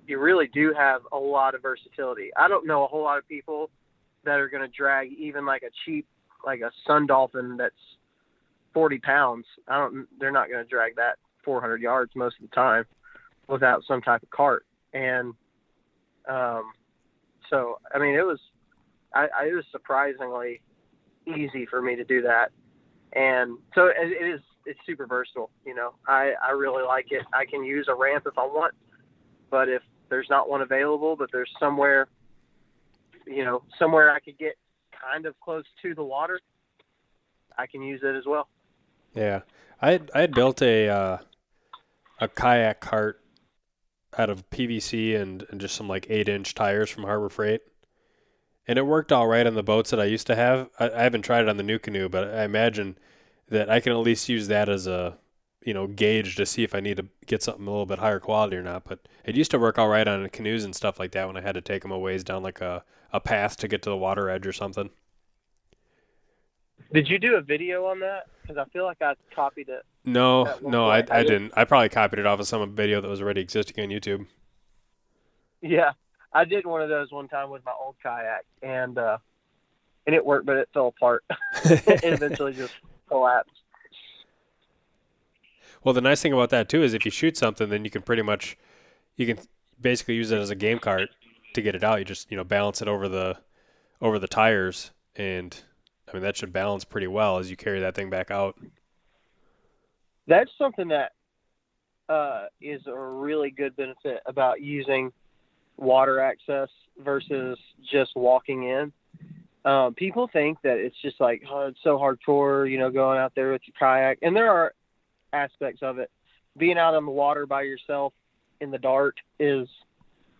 you really do have a lot of versatility. I don't know a whole lot of people that are going to drag even like a cheap, like a Sun Dolphin that's forty pounds. I don't, they're not going to drag that four hundred yards most of the time without some type of cart. And, um, so, I mean, it was, I, I, it was surprisingly easy for me to do that. And so it, it is, it's super versatile. You know, I, I really like it. I can use a ramp if I want, but if there's not one available, but there's somewhere, you know, somewhere I could get kind of close to the water, I can use it as well. Yeah. I had, I had built a, uh, a kayak cart out of P V C and, and just some like eight inch tires from Harbor Freight. And it worked all right on the boats that I used to have. I, I haven't tried it on the NuCanoe, but I imagine that I can at least use that as a, you know, gauge to see if I need to get something a little bit higher quality or not. But it used to work all right on canoes and stuff like that when I had to take them a ways down like a, a path to get to the water edge or something. Did you do a video on that? Because I feel like I copied it. No, no, I, I, I didn't. I probably copied it off of some video that was already existing on YouTube. Yeah, I did one of those one time with my old kayak, and uh, and it worked, but it fell apart. It eventually just collapsed. Well, the nice thing about that, too, is if you shoot something, then you can pretty much, you can basically use it as a game cart to get it out. You just, you know, balance it over the over the tires, and I mean, that should balance pretty well as you carry that thing back out. That's something that uh, is a really good benefit about using water access versus just walking in. Um, people think that it's just like, oh, it's so hardcore, you know, going out there with your kayak. And there are aspects of it. Being out on the water by yourself in the dark is,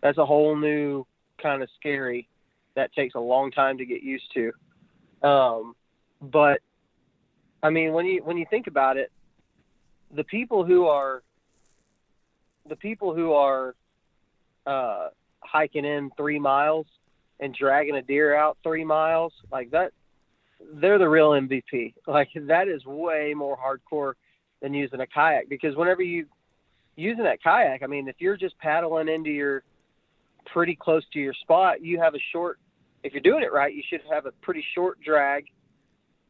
that's a whole new kind of scary that takes a long time to get used to. Um, but I mean, when you, when you think about it, the people who are, the people who are, uh, hiking in three miles and dragging a deer out three miles like that, they're the real M V P. Like that is way more hardcore than using a kayak, because whenever you using that kayak, I mean, if you're just paddling into your pretty close to your spot, you have a short, if you're doing it right, you should have a pretty short drag,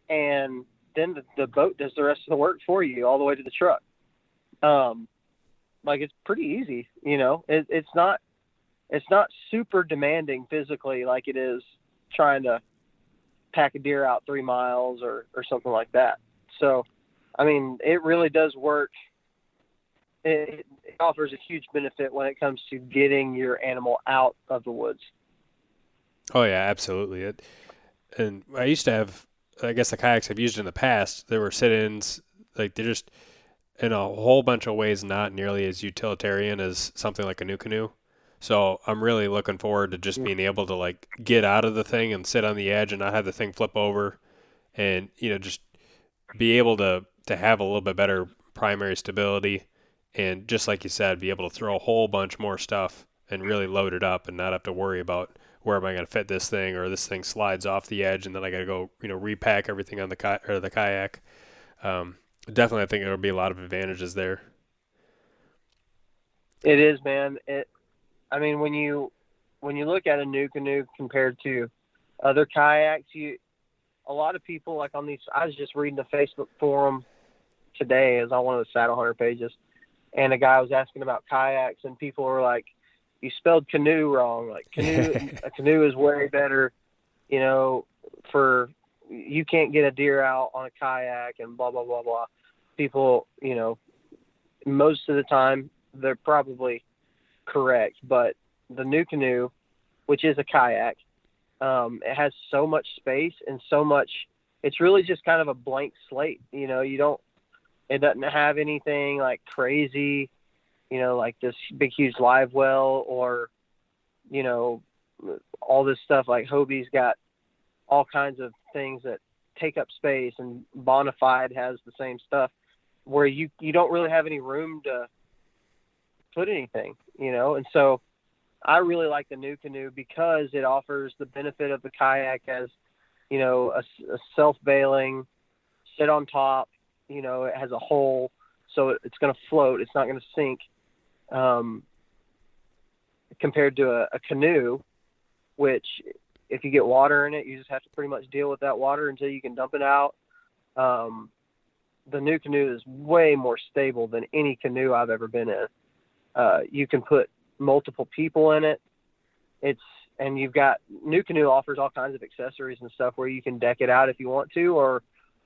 and then the, the boat does the rest of the work for you all the way to the truck. Um, like it's pretty easy, you know, it, it's not, it's not super demanding physically like it is trying to pack a deer out three miles or, or something like that. So, I mean, it really does work. It, it offers a huge benefit when it comes to getting your animal out of the woods. Oh yeah, absolutely. It, and I used to have, I guess the kayaks I've used in the past, there were sit-ins, like they're just in a whole bunch of ways, not nearly as utilitarian as something like a NuCanoe. So I'm really looking forward to just yeah. being able to like get out of the thing and sit on the edge and not have the thing flip over and, you know, just be able to, to have a little bit better primary stability. And just like you said, be able to throw a whole bunch more stuff and really load it up and not have to worry about where am I going to fit this thing, or this thing slides off the edge and then I got to go, you know, repack everything on the ki- or the kayak. Um, definitely, I think there will be a lot of advantages there. It is, man. It, I mean, when you, when you look at a NuCanoe compared to other kayaks, you, a lot of people like on these, I was just reading the Facebook forum today, as on one of the Saddle Hunter pages, and a guy was asking about kayaks and people were like, you spelled canoe wrong. Like canoe, a canoe is way better, you know, for, you can't get a deer out on a kayak and blah, blah, blah, blah. People, you know, most of the time they're probably correct, but the NuCanoe, which is a kayak, um, it has so much space and so much, it's really just kind of a blank slate. You know, you don't, it doesn't have anything like crazy, you know, like this big, huge live well, or, you know, all this stuff like Hobie's got all kinds of things that take up space, and Bonafide has the same stuff where you, you don't really have any room to put anything, you know? And so I really like the NuCanoe because it offers the benefit of the kayak as, you know, a, a self-bailing, sit on top, you know, it has a hole, so it's going to float. It's not going to sink, um, compared to a, a canoe, which if you get water in it, you just have to pretty much deal with that water until you can dump it out. Um, the NuCanoe is way more stable than any canoe I've ever been in. Uh, you can put multiple people in it. It's, and you've got, NuCanoe offers all kinds of accessories and stuff where you can deck it out if you want to, or,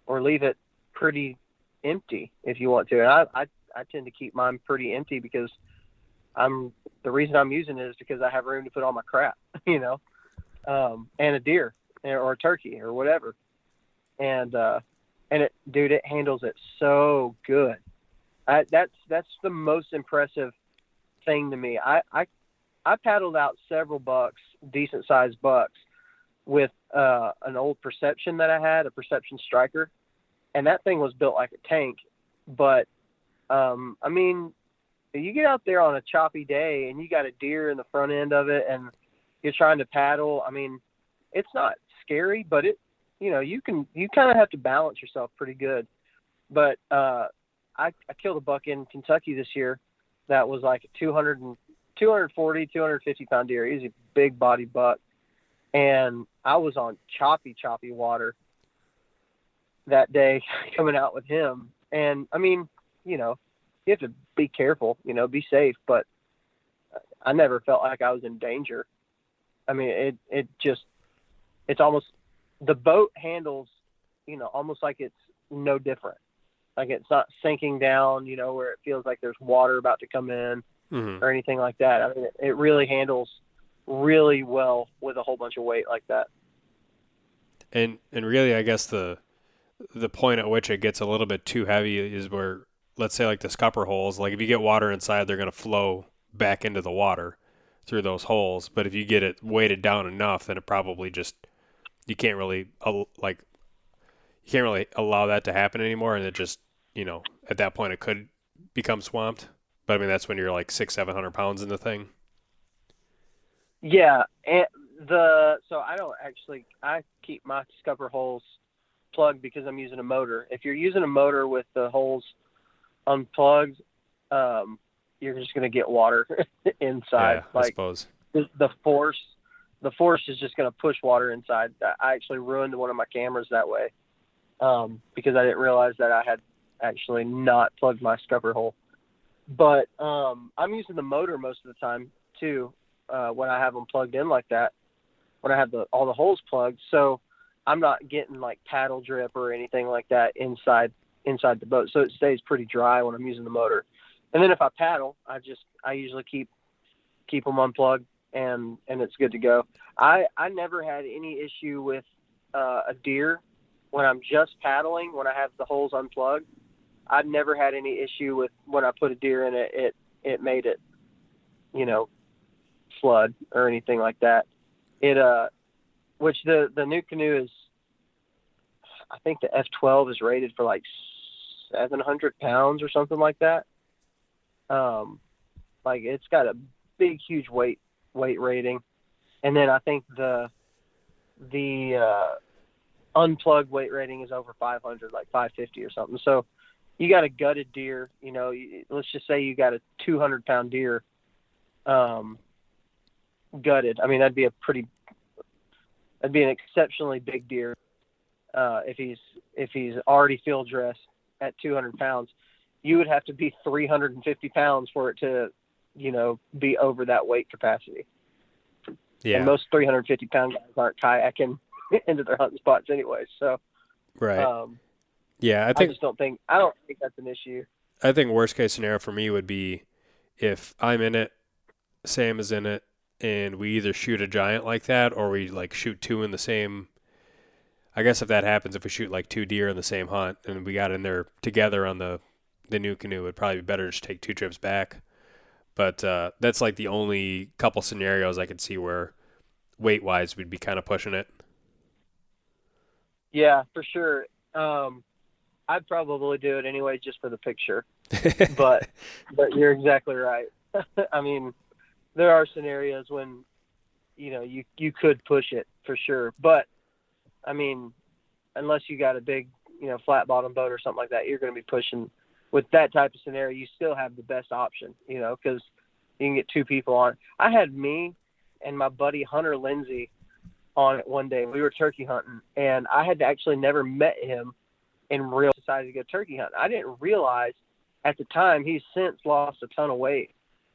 or leave it pretty empty if you want to. And I, I, I tend to keep mine pretty empty because I'm, the reason I'm using it is because I have room to put all my crap, you know, um, and a deer or a turkey or whatever. And, uh, and it, dude, it handles it so good. I, that's, that's the most impressive thing to me. I, I, I paddled out several bucks, decent sized bucks, with, uh, an old Perception that I had, a Perception Striker. And that thing was built like a tank, but, um, I mean, you get out there on a choppy day and you got a deer in the front end of it and you're trying to paddle. I mean, it's not scary, but it, you know, you can, you kind of have to balance yourself pretty good. But, uh, I, I killed a buck in Kentucky this year that was like a two hundred, two forty, two fifty pound deer. He's a big body buck. And I was on choppy, choppy water that day coming out with him. And I mean, you know, you have to be careful, you know, be safe, but I never felt like I was in danger. I mean, it, it just, it's almost, the boat handles, you know, almost like it's no different. Like it's not sinking down, you know, where it feels like there's water about to come in mm-hmm. or anything like that. I mean, it, it really handles really well with a whole bunch of weight like that. And, and really, I guess the, the point at which it gets a little bit too heavy is where, let's say like the scupper holes, like if you get water inside, they're going to flow back into the water through those holes. But if you get it weighted down enough, then it probably just, you can't really like, you can't really allow that to happen anymore. And it just, you know, at that point it could become swamped. But I mean, that's when you're like six, seven hundred pounds in the thing. Yeah. And the, so I don't actually, I keep my scupper holes plugged because I'm using a motor. If you're using a motor with the holes unplugged, um, you're just going to get water inside. Yeah, like, I suppose the, the force, the force is just going to push water inside. I actually ruined one of my cameras that way, um, because I didn't realize that I had actually not plugged my scupper hole. But um, I'm using the motor most of the time too, uh, when I have them plugged in like that, when I have the all the holes plugged. So I'm not getting like paddle drip or anything like that inside. inside the boat, so it stays pretty dry when I'm using the motor. And then if I paddle, I just I usually keep keep them unplugged and and it's good to go. I I never had any issue with uh, a deer when I'm just paddling. When I have the holes unplugged, I've never had any issue with when I put a deer in it it it made it, you know, flood or anything like that. It uh which the the NuCanoe is, I think the F twelve is rated for like seven hundred pounds or something like that. Um, like it's got a big, huge weight, weight rating. And then I think the, the, uh, unplugged weight rating is over five hundred, like five fifty or something. So you got a gutted deer, you know, you, let's just say you got a two hundred pound deer, um, gutted. I mean, that'd be a pretty, that'd be an exceptionally big deer. Uh, if he's if he's already field dressed at two hundred pounds, you would have to be three hundred fifty pounds for it to, you know, be over that weight capacity. Yeah. And most three hundred fifty pound guys aren't kayaking into their hunting spots anyway. So. Right. Um, yeah, I think I just don't think I don't think that's an issue. I think worst case scenario for me would be if I'm in it, Sam is in it, and we either shoot a giant like that or we like shoot two in the same. I guess if that happens, if we shoot like two deer in the same hunt and we got in there together on the, the NuCanoe, it would probably be better to just take two trips back. But uh, that's like the only couple scenarios I could see where weight-wise we'd be kind of pushing it. Yeah, for sure. Um, I'd probably do it anyway, just for the picture, but, but you're exactly right. I mean, there are scenarios when, you know, you, you could push it for sure. But I mean, unless you got a big, you know, flat bottom boat or something like that, you're going to be pushing with that type of scenario. You still have the best option, you know, cause you can get two people on. I had me and my buddy Hunter Lindsay on it one day. We were turkey hunting, and I had actually never met him in real life. Decided to go turkey hunting. I didn't realize at the time, he's since lost a ton of weight,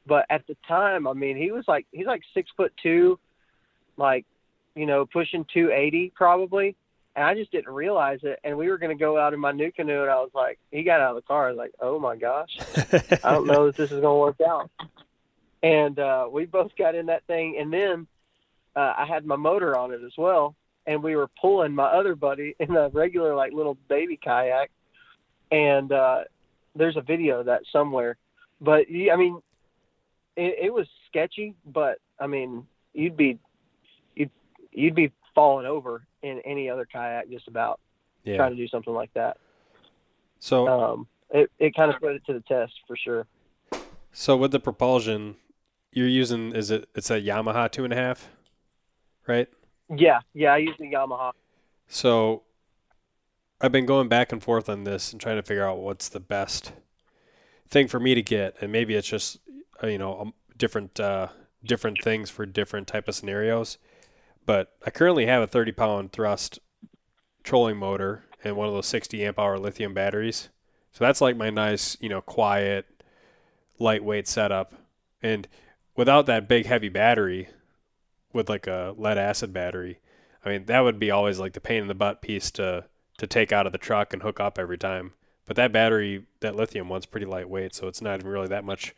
but at the time, I mean, he was like, he's like six foot two, like, you know, pushing two eighty probably. And I just didn't realize it. And we were going to go out in my NuCanoe, and I was like, he got out of the car. I was like, oh my gosh, I don't know if this is going to work out. And uh, we both got in that thing. And then uh, I had my motor on it as well. And we were pulling my other buddy in a regular, like, little baby kayak. And uh, there's a video of that somewhere. But, I mean, it, it was sketchy. But, I mean, you'd be you'd, you'd be falling over in any other kayak just about yeah. trying to do something like that. So um, it, it kind of put it to the test for sure. So with the propulsion, you're using, is it, it's a Yamaha two and a half, right? Yeah. Yeah. I use the Yamaha. So I've been going back and forth on this and trying to figure out what's the best thing for me to get. And maybe it's just, you know, different, uh, different things for different type of scenarios, but I currently have a thirty pound thrust trolling motor and one of those sixty amp hour lithium batteries. So that's like my nice, you know, quiet, lightweight setup. And without that big heavy battery, with like a lead acid battery, I mean, that would be always like the pain in the butt piece to to take out of the truck and hook up every time. But that battery, that lithium one's pretty lightweight, so it's not even really that much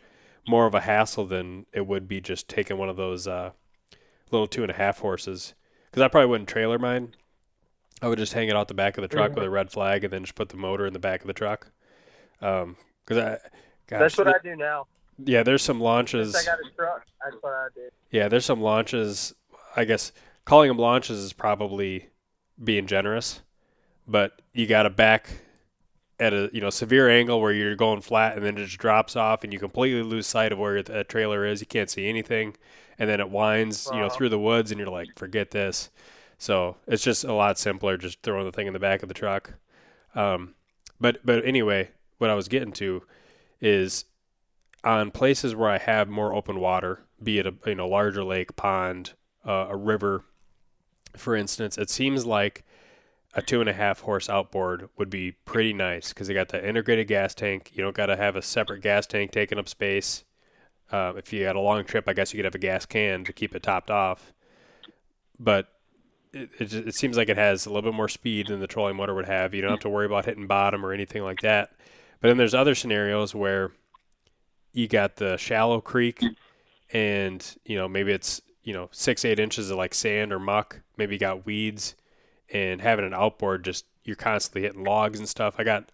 more of a hassle than it would be just taking one of those uh little two and a half horses, because I probably wouldn't trailer mine. I would just hang it out the back of the truck mm-hmm. with a red flag and then just put the motor in the back of the truck. Um because I Gosh, that's what I do now. Yeah, there's some launches. Since I got a truck, that's what I do. Yeah, there's some launches. I guess calling them launches is probably being generous, but you got to back at a you know severe angle where you're going flat, and then it just drops off, and you completely lose sight of where that trailer is. You can't see anything, and then it winds wow. you know through the woods, and you're like, forget this. So it's just a lot simpler just throwing the thing in the back of the truck. Um, but but anyway, what I was getting to is on places where I have more open water, be it a you know larger lake, pond, uh, a river, for instance, it seems like a two and a half horse outboard would be pretty nice because they got that integrated gas tank. You don't got to have a separate gas tank taking up space. Uh, if you had a long trip, I guess you could have a gas can to keep it topped off. But it, it, it seems like it has a little bit more speed than the trolling motor would have. You don't have to worry about hitting bottom or anything like that. But then there's other scenarios where you got the shallow creek and, you know, maybe it's, you know, six, eight inches of like sand or muck. Maybe you got weeds, and having an outboard, just you're constantly hitting logs and stuff. I got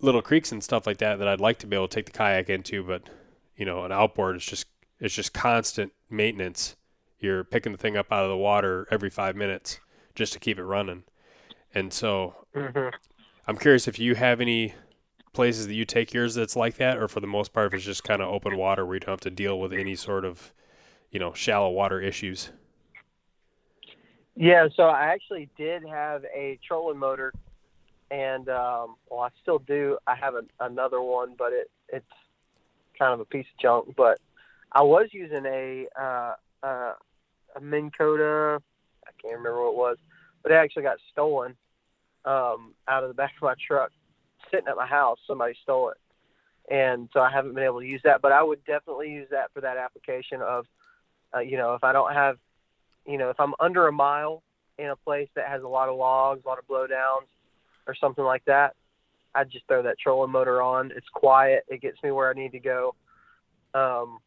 little creeks and stuff like that that I'd like to be able to take the kayak into, but, you know, an outboard is just, it's just constant maintenance. You're picking the thing up out of the water every five minutes just to keep it running. And so mm-hmm. I'm curious if you have any places that you take yours that's like that, or for the most part if it's just kind of open water where you don't have to deal with any sort of, you know, shallow water issues. Yeah, so I actually did have a trolling motor, and um well, I still do. I have a, another one, but it it's kind of a piece of junk. But I was using a uh uh a Minn Kota, I can't remember what it was, but it actually got stolen um out of the back of my truck. Sitting at my house, somebody stole it, and so I haven't been able to use that, but I would definitely use that for that application of uh, you know if I don't have you know if I'm under a mile in a place that has a lot of logs, a lot of blowdowns or something like that, I just throw that trolling motor on. It's quiet, it gets me where I need to go, um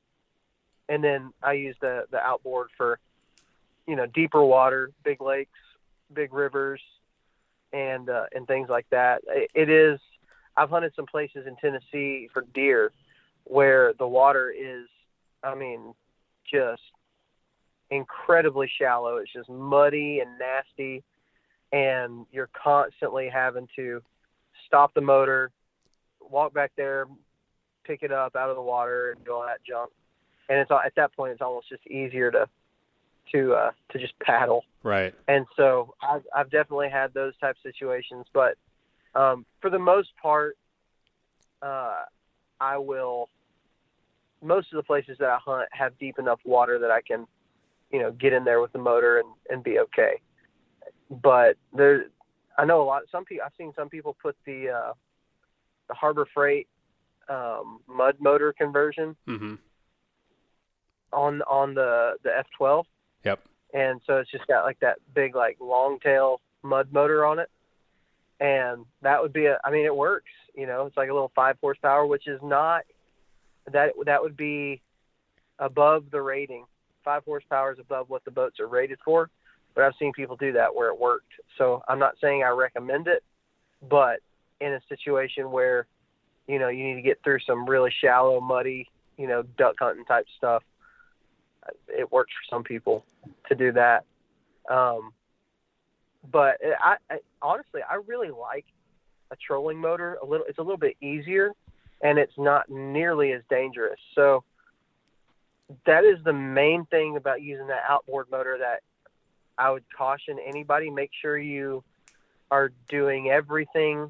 and then I use the the outboard for you know deeper water, big lakes, big rivers, and uh, and things like that. It, it is, I've hunted some places in Tennessee for deer where the water is, I mean, just incredibly shallow. It's just muddy and nasty. and you're constantly having to stop the motor, walk back there, pick it up out of the water, and do all that junk. And it's at that point, it's almost just easier to to uh, to just paddle. Right. And so I've, I've definitely had those type situations, but um, for the most part, uh, I will. Most of the places that I hunt have deep enough water that I can, you know, get in there with the motor and, and be okay. But there, I know a lot. Some people I've seen some people put the uh, the Harbor Freight um, mud motor conversion mm-hmm. on on the the F twelve. Yep. And so it's just got like that big like long tail mud motor on it, and that would be a. I mean, it works. You know, it's like a little five horsepower, which is not. That that would be above the rating. Five horsepower is above what the boats are rated for, but I've seen people do that where it worked. So I'm not saying I recommend it, but in a situation where, you know, you need to get through some really shallow, muddy, you know, duck hunting type stuff, it works for some people to do that. Um, but I, I honestly, I really like a trolling motor. A little, it's a little bit easier. And it's not nearly as dangerous. So that is the main thing about using that outboard motor that I would caution anybody. Make sure you are doing everything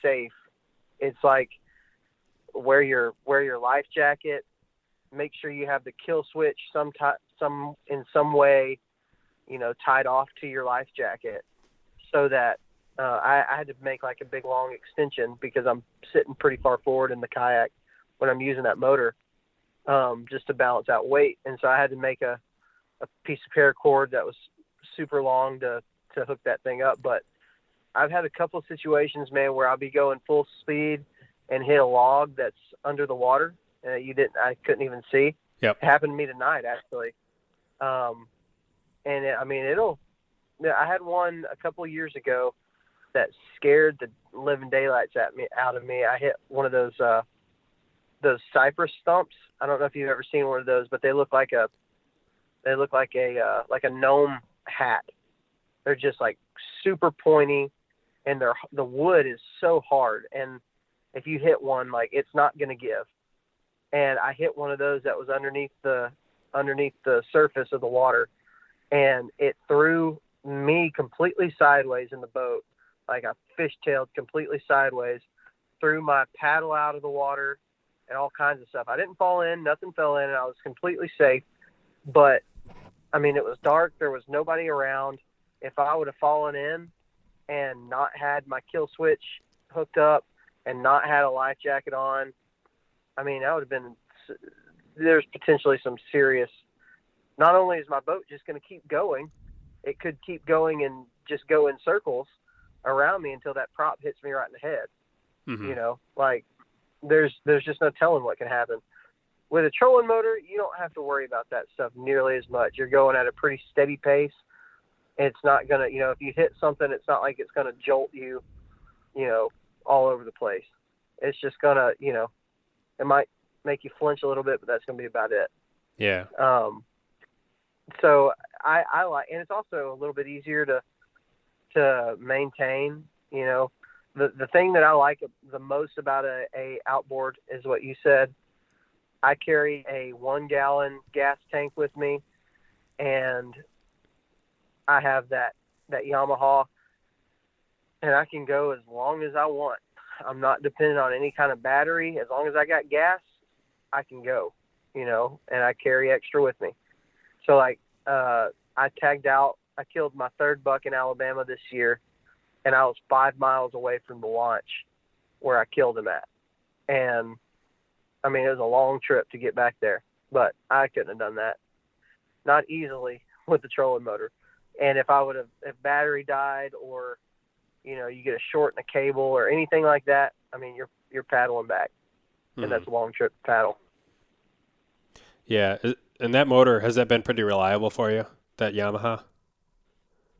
safe. It's like wear your wear your life jacket. Make sure you have the kill switch some t- some in some way, you know, tied off to your life jacket, so that. Uh, I, I had to make like a big long extension because I'm sitting pretty far forward in the kayak when I'm using that motor, um, just to balance out weight. And so I had to make a, a piece of paracord that was super long to, to hook that thing up. But I've had a couple of situations, man, where I'll be going full speed and hit a log that's under the water. Uh, you didn't, I couldn't even see. Yep. It happened to me tonight actually. Um, and it, I mean, it'll, I had one a couple of years ago that scared the living daylights at me out of me. I hit one of those uh, those cypress stumps. I don't know if you've ever seen one of those, but they look like a they look like a uh, like a gnome hat. They're just like super pointy, and they're the wood is so hard. And if you hit one, like it's not gonna give. And I hit one of those that was underneath the underneath the surface of the water, and it threw me completely sideways in the boat. Like I fishtailed completely sideways, threw my paddle out of the water and all kinds of stuff. I didn't fall in, nothing fell in, and I was completely safe. But, I mean, it was dark. There was nobody around. If I would have fallen in and not had my kill switch hooked up and not had a life jacket on, I mean, that would have been – there's potentially some serious – not only is my boat just going to keep going, it could keep going and just go in circles around me until that prop hits me right in the head. Mm-hmm. You know, like there's there's just no telling what can happen. With a trolling motor, you don't have to worry about that stuff nearly as much. You're going at a pretty steady pace. It's not gonna, you know, if you hit something, it's not like it's gonna jolt you, you know, all over the place. It's just gonna, you know, it might make you flinch a little bit, but that's gonna be about it. Yeah. Um. So I I like, and it's also a little bit easier to. to maintain, you know, the, the thing that I like the most about a, a outboard is what you said. I carry a one gallon gas tank with me, and I have that, that Yamaha, and I can go as long as I want. I'm not dependent on any kind of battery. As long as I got gas, I can go, you know, and I carry extra with me. So like, uh, I tagged out, I killed my third buck in Alabama this year, and I was five miles away from the launch where I killed him at. And, I mean, it was a long trip to get back there, but I couldn't have done that. Not easily with the trolling motor. And if I would have, if battery died or, you know, you get a short in a cable or anything like that, I mean, you're you're paddling back, mm-hmm. and that's a long trip to paddle. Yeah, and that motor, has that been pretty reliable for you, that Yamaha?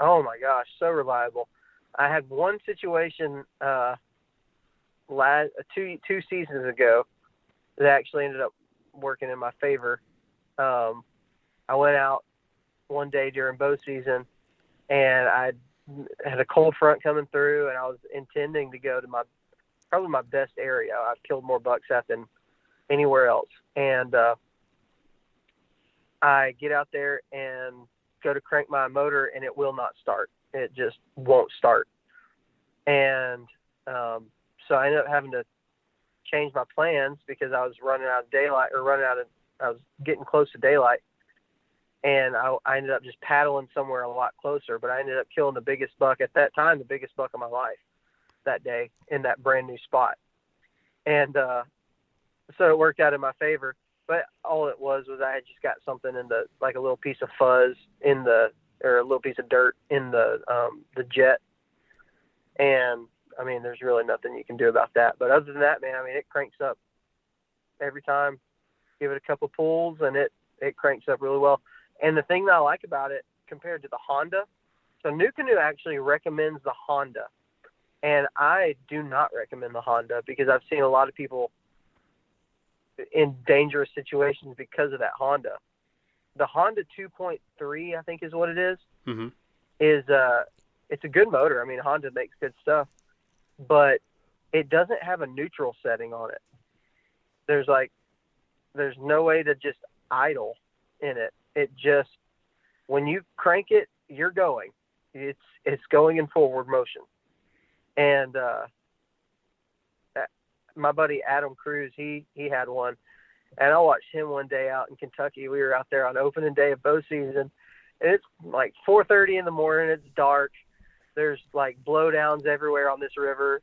Oh my gosh, so reliable. I had one situation uh, last, two two seasons ago that actually ended up working in my favor. Um, I went out one day during bow season, and I had a cold front coming through, and I was intending to go to my probably my best area. I've killed more bucks at than anywhere else. And uh, I get out there and go to crank my motor, and it will not start. It just won't start. And um, so I ended up having to change my plans because I was running out of daylight or running out of, I was getting close to daylight, and I, I ended up just paddling somewhere a lot closer, but I ended up killing the biggest buck at that time, the biggest buck of my life that day in that brand new spot. And uh, so it worked out in my favor, but all it was, was I had just got something in the, like a little piece of fuzz in the, or a little piece of dirt in the, um, the jet. And I mean, there's really nothing you can do about that. But other than that, man, I mean, it cranks up every time. Give it a couple pulls, and it, it cranks up really well. And the thing that I like about it compared to the Honda, so NuCanoe actually recommends the Honda, and I do not recommend the Honda because I've seen a lot of people in dangerous situations because of that Honda. The Honda two point three, I think is what it is, mm-hmm. is uh, it's a good motor. I mean, Honda makes good stuff, but it doesn't have a neutral setting on it. There's like, there's no way to just idle in it. It just, when you crank it, you're going. It's it's going in forward motion. And uh, that, my buddy Adam Cruz, he, he had one. And I watched him one day out in Kentucky. We were out there on opening day of bow season. And it's like four thirty in the morning. It's dark. There's like blowdowns everywhere on this river.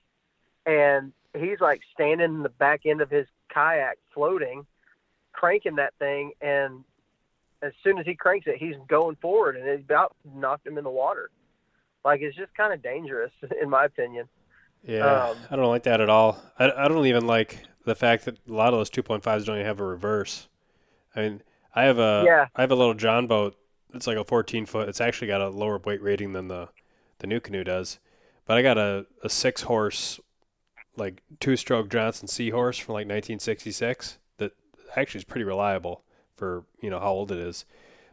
And he's like standing in the back end of his kayak floating, cranking that thing, and as soon as he cranks it, he's going forward, and it about knocked him in the water. Like, it's just kind of dangerous, in my opinion. Yeah, um, I don't like that at all. I, I don't even like the fact that a lot of those two point fives don't even have a reverse. I mean, I have a yeah. I have a little John boat. It's like a fourteen foot. It's actually got a lower weight rating than the the NuCanoe does, but I got a a six horse, like two stroke Johnson Seahorse from like nineteen sixty-six. Actually is pretty reliable for, you know, how old it is,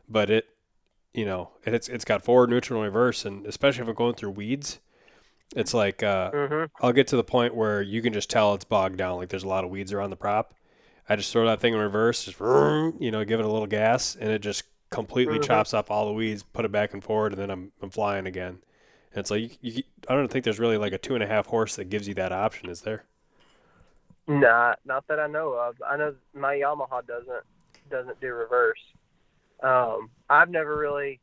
but it, you know, it's, it's got forward, neutral, and reverse. And especially if I'm going through weeds, it's like, uh, mm-hmm. I'll get to the point where you can just tell it's bogged down. Like there's a lot of weeds around the prop. I just throw that thing in reverse, just, you know, give it a little gas, and it just completely mm-hmm. chops off all the weeds, put it back and forward. And then I'm, I'm flying again. And it's like, you, you, I don't think there's really like a two and a half horse that gives you that option. Is there? Nah, not that I know of. I know my Yamaha doesn't doesn't do reverse. Um, I've never really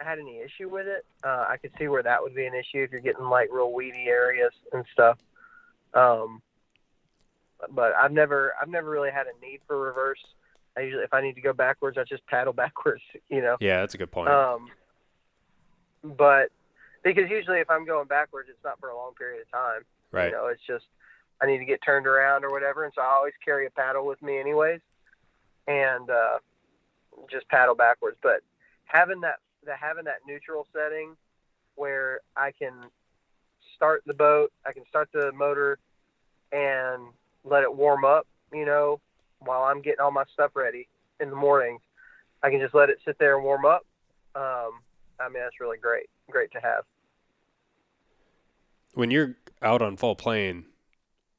had any issue with it. Uh, I could see where that would be an issue if you're getting like real weedy areas and stuff. Um, but I've never I've never really had a need for reverse. I usually, if I need to go backwards, I just paddle backwards. You know. Yeah, that's a good point. Um, but because usually if I'm going backwards, it's not for a long period of time. Right. You know, it's just, I need to get turned around or whatever. And so I always carry a paddle with me anyways, and uh, just paddle backwards. But having that, the, having that neutral setting where I can start the boat, I can start the motor and let it warm up, you know, while I'm getting all my stuff ready in the mornings, I can just let it sit there and warm up. Um, I mean, that's really great. Great to have. When you're out on full plane,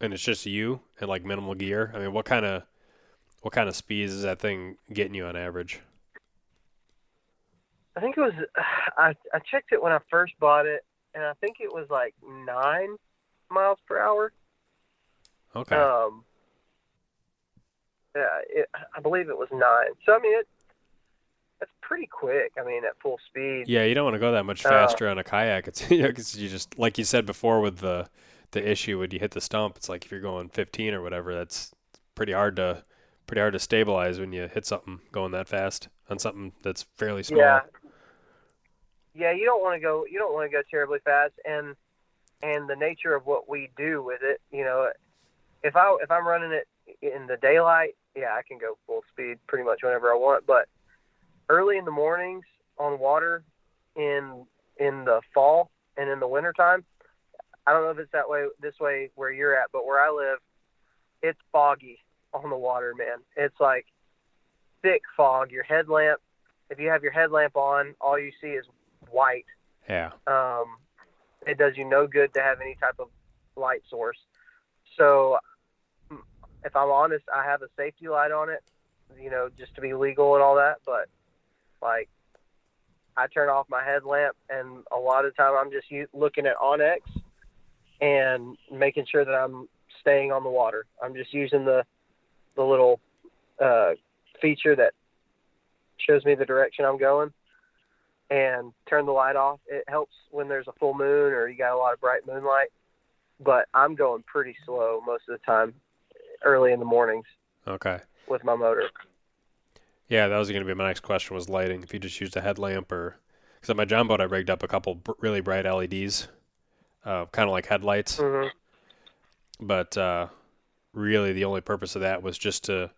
and it's just you and like minimal gear, I mean, what kind of, what kind of speeds is that thing getting you on average? I think it was, I, I checked it when I first bought it, and I think it was like nine miles per hour. Okay. Um. Yeah, it, I believe it was nine. So I mean, it, it's pretty quick. I mean, at full speed. Yeah, you don't want to go that much faster uh, on a kayak. It's, you know, 'cause you just, like you said before, with the, the issue when you hit the stump, it's like if you're going fifteen or whatever, that's pretty hard to pretty hard to stabilize when you hit something going that fast on something that's fairly small. Yeah, yeah, you don't want to go you don't want to go terribly fast, and and the nature of what we do with it, you know, if I if I'm running it in the daylight, yeah, I can go full speed pretty much whenever I want. But early in the mornings on water in in the fall and in the wintertime, I don't know if it's that way, this way where you're at, but where I live, it's foggy on the water, man. It's like thick fog. Your headlamp, if you have your headlamp on, all you see is white Yeah. Um, it does you no good to have any type of light source. So if I'm honest, I have a safety light on it, you know, just to be legal and all that. But like, I turn off my headlamp, and a lot of the time I'm just looking at OnX and making sure that I'm staying on the water. I'm just using the the little uh, feature that shows me the direction I'm going, and turn the light off. It helps when there's a full moon or you got a lot of bright moonlight, but I'm going pretty slow most of the time early in the mornings. Okay. With my motor. Yeah, that was going to be my next question, was lighting. If you just used a headlamp, or because on my John boat I rigged up a couple b- really bright L E Ds, uh, kind of like headlights. Mm-hmm. But uh, really, the only purpose of that was just to,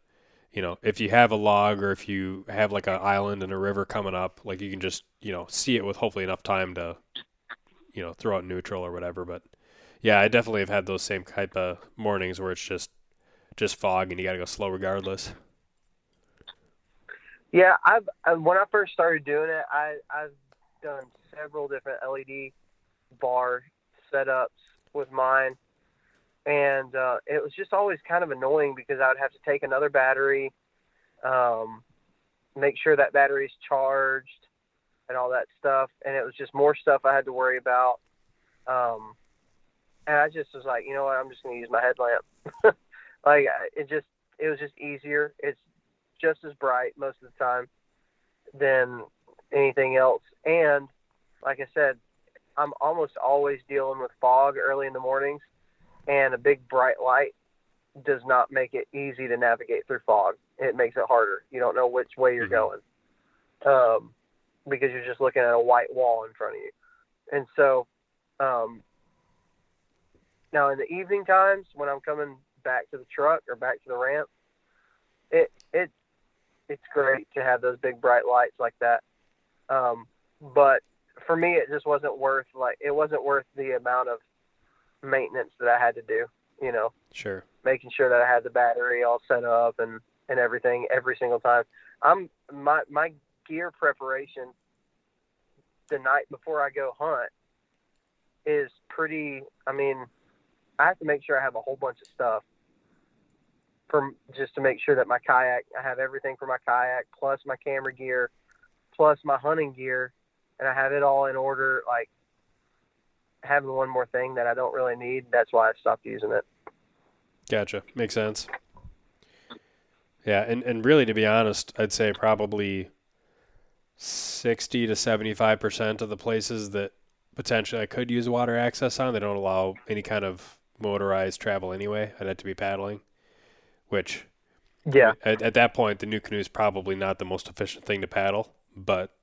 you know, if you have a log or if you have like an island and a river coming up, like you can just, you know, see it with hopefully enough time to, you know, throw out neutral or whatever. But yeah, I definitely have had those same type of mornings where it's just just fog and you got to go slow regardless. Yeah, I've, when I first started doing it, I, I've done several different L E D bar setups with mine, and uh, it was just always kind of annoying because I would have to take another battery, um, make sure that battery's charged and all that stuff, and it was just more stuff I had to worry about. Um, and I just was like, you know what, I'm just going to use my headlamp. Like, it just, it was just easier. It's just as bright most of the time than anything else. And like I said, I'm almost always dealing with fog early in the mornings, and a big bright light does not make it easy to navigate through fog. It makes it harder. You don't know which way you're mm-hmm. going, um, because you're just looking at a white wall in front of you. And so, um, now in the evening times when I'm coming back to the truck or back to the ramp, it, it, it's great to have those big bright lights like that. Um, but for me, it just wasn't worth like, it wasn't worth the amount of maintenance that I had to do, you know, sure. Making sure that I had the battery all set up and, and everything every single time. I'm my, my gear preparation the night before I go hunt is pretty, I mean, I have to make sure I have a whole bunch of stuff for just to make sure that my kayak, I have everything for my kayak, plus my camera gear, plus my hunting gear. And I have it all in order. Like, having one more thing that I don't really need, that's why I stopped using it. Gotcha. Makes sense. Yeah. And, and really, to be honest, I'd say probably sixty to seventy-five percent of the places that potentially I could use water access on, they don't allow any kind of motorized travel anyway. I'd have to be paddling, which yeah, at, at that point, the NuCanoe is probably not the most efficient thing to paddle, but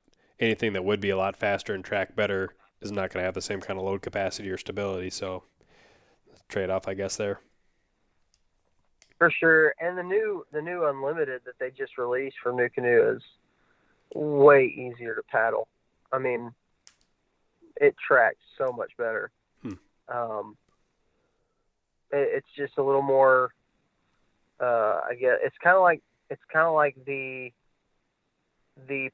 anything that would be a lot faster and track better is not going to have the same kind of load capacity or stability. So trade-off, I guess, there. For sure. And the new, the new Unlimited that they just released from NuCanoe is way easier to paddle. I mean, it tracks so much better. Hmm. Um, it, it's just a little more, uh, I guess it's kind of like, it's kind of like the, the,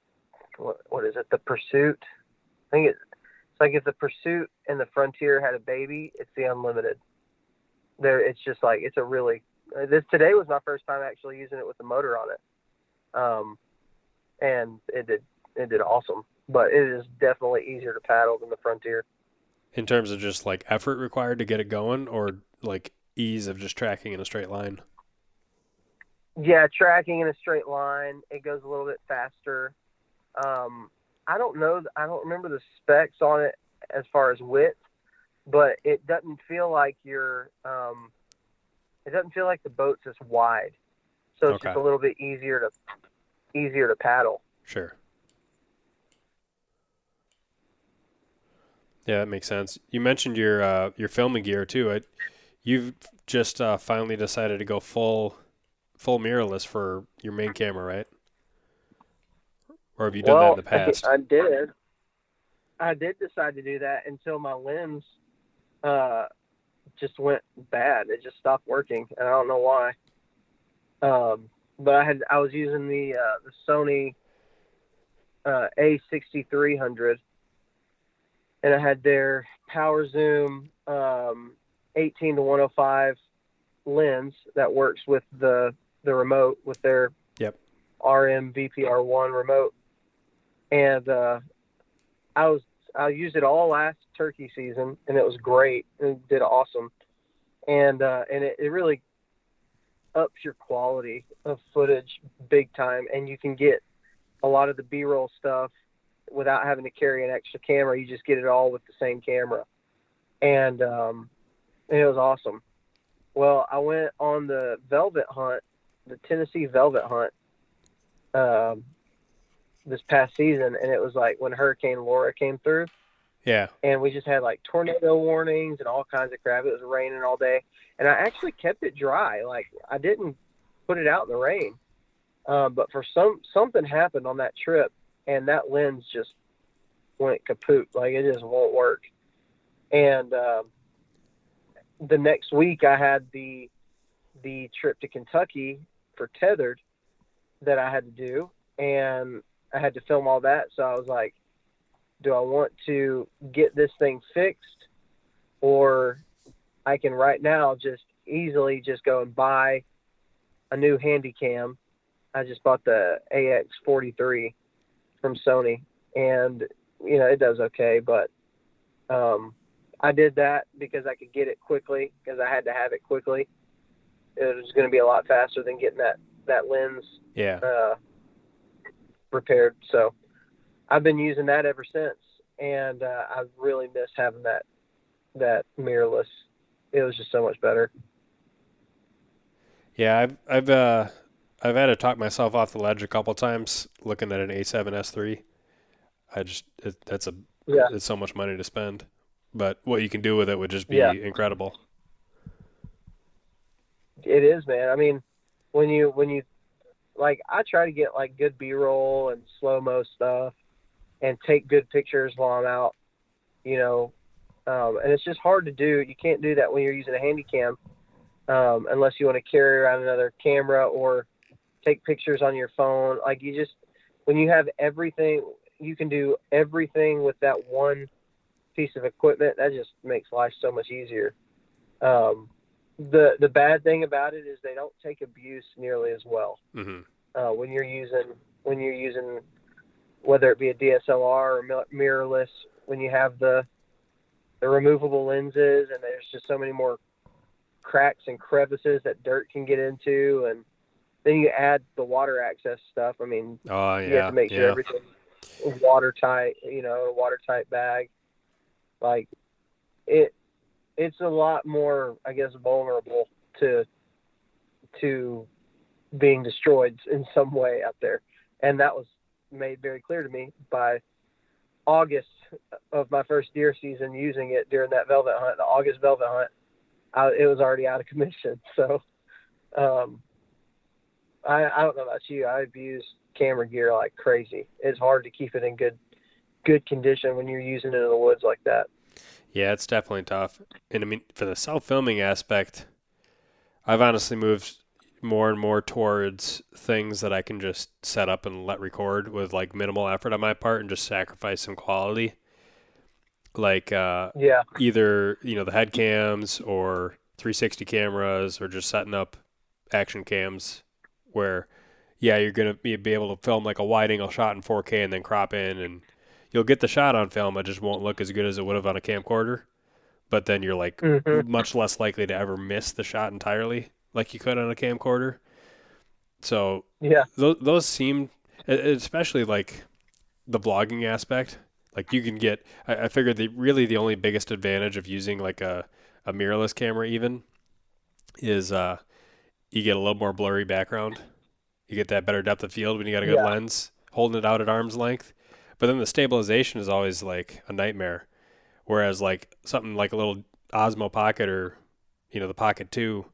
what, what is it? The Pursuit. I think it's, like if the Pursuit and the Frontier had a baby, it's the Unlimited. There, it's just like it's a really. This today was my first time actually using it with the motor on it, um, and it did it did awesome. But it is definitely easier to paddle than the Frontier. In terms of just like effort required to get it going, or like ease of just tracking in a straight line. Yeah, tracking in a straight line, it goes a little bit faster. Um, I don't know. I don't remember the specs on it as far as width, but it doesn't feel like you're, um, it doesn't feel like the boat's as wide. So it's okay. Just a little bit easier to, easier to paddle. Sure. Yeah, that makes sense. You mentioned your, uh, your filming gear too. It, you've just, uh, finally decided to go full, full mirrorless for your main camera, right? Or have you done well, that in the past? I did. I did decide to do that until my lens uh, just went bad. It just stopped working, and I don't know why. Um, but I had I was using the uh, the Sony uh, A sixty-three hundred, and I had their power zoom um, eighteen to one oh five lens that works with the the remote with their yep. R M V P R one remote, and uh, I was I used it all last turkey season, and it was great and did awesome, and uh, and it, it really ups your quality of footage big time, and you can get a lot of the B-roll stuff without having to carry an extra camera. You just get it all with the same camera, and um and it was awesome. Well, I went on the velvet hunt, the Tennessee velvet hunt, um this past season, and it was like when Hurricane Laura came through, yeah and we just had like tornado warnings and all kinds of crap. It was raining all day, and I actually kept it dry. Like, I didn't put it out in the rain, uh, but for some something happened on that trip, and that lens just went kaput. Like, it just won't work. And um, the next week I had the the trip to Kentucky for Tethered that I had to do, and I had to film all that. So I was like, do I want to get this thing fixed, or I can right now just easily just go and buy a new handy cam. I just bought the A X forty-three from Sony, and you know, it does okay, but um I did that because I could get it quickly, because I had to have it quickly. It was going to be a lot faster than getting that that lens yeah uh repaired. So I've been using that ever since, and uh, I really miss having that that mirrorless. It was just so much better. Yeah, I've I've uh I've had to talk myself off the ledge a couple times looking at an A seven S three. I just, it, that's a, yeah. it's so much money to spend, but what you can do with it would just be yeah. incredible. It is, man. I mean, when you, when you, like, I try to get like good B-roll and slow-mo stuff and take good pictures while I'm out, you know, um, and it's just hard to do. You can't do that when you're using a handy cam, um, unless you want to carry around another camera or take pictures on your phone. Like, you just, when you have everything, you can do everything with that one piece of equipment. That just makes life so much easier. Um, the, the bad thing about it is they don't take abuse nearly as well. Mm-hmm. Uh, when you're using, when you're using, whether it be a D S L R or mirrorless, when you have the, the removable lenses, and there's just so many more cracks and crevices that dirt can get into, and then you add the water access stuff. I mean, oh, yeah, you have to make sure yeah. everything is watertight, you know, a watertight bag. Like, it, it's a lot more, I guess, vulnerable to, to being destroyed in some way out there. And that was made very clear to me by August of my first deer season using it during that velvet hunt, the August velvet hunt. I, it was already out of commission. So, um, I, I don't know about you. I abuse camera gear like crazy. It's hard to keep it in good, good condition when you're using it in the woods like that. Yeah, it's definitely tough. And I mean, for the self-filming aspect, I've honestly moved more and more towards things that I can just set up and let record with like minimal effort on my part and just sacrifice some quality. Like, uh, yeah, either, you know, the head cams or three sixty cameras, or just setting up action cams, where, yeah, you're going to be, be able to film like a wide angle shot in four K and then crop in, and you'll get the shot on film. It just won't look as good as it would have on a camcorder, but then you're like mm-hmm. much less likely to ever miss the shot entirely like you could on a camcorder. So yeah, th- those seem, especially like the vlogging aspect, like you can get, I, I figured that really the only biggest advantage of using like a, a mirrorless camera even is, uh, you get a little more blurry background. You get that better depth of field when you got a good yeah. lens, holding it out at arm's length. But then the stabilization is always like a nightmare. Whereas like something like a little Osmo Pocket, or, you know, the Pocket two,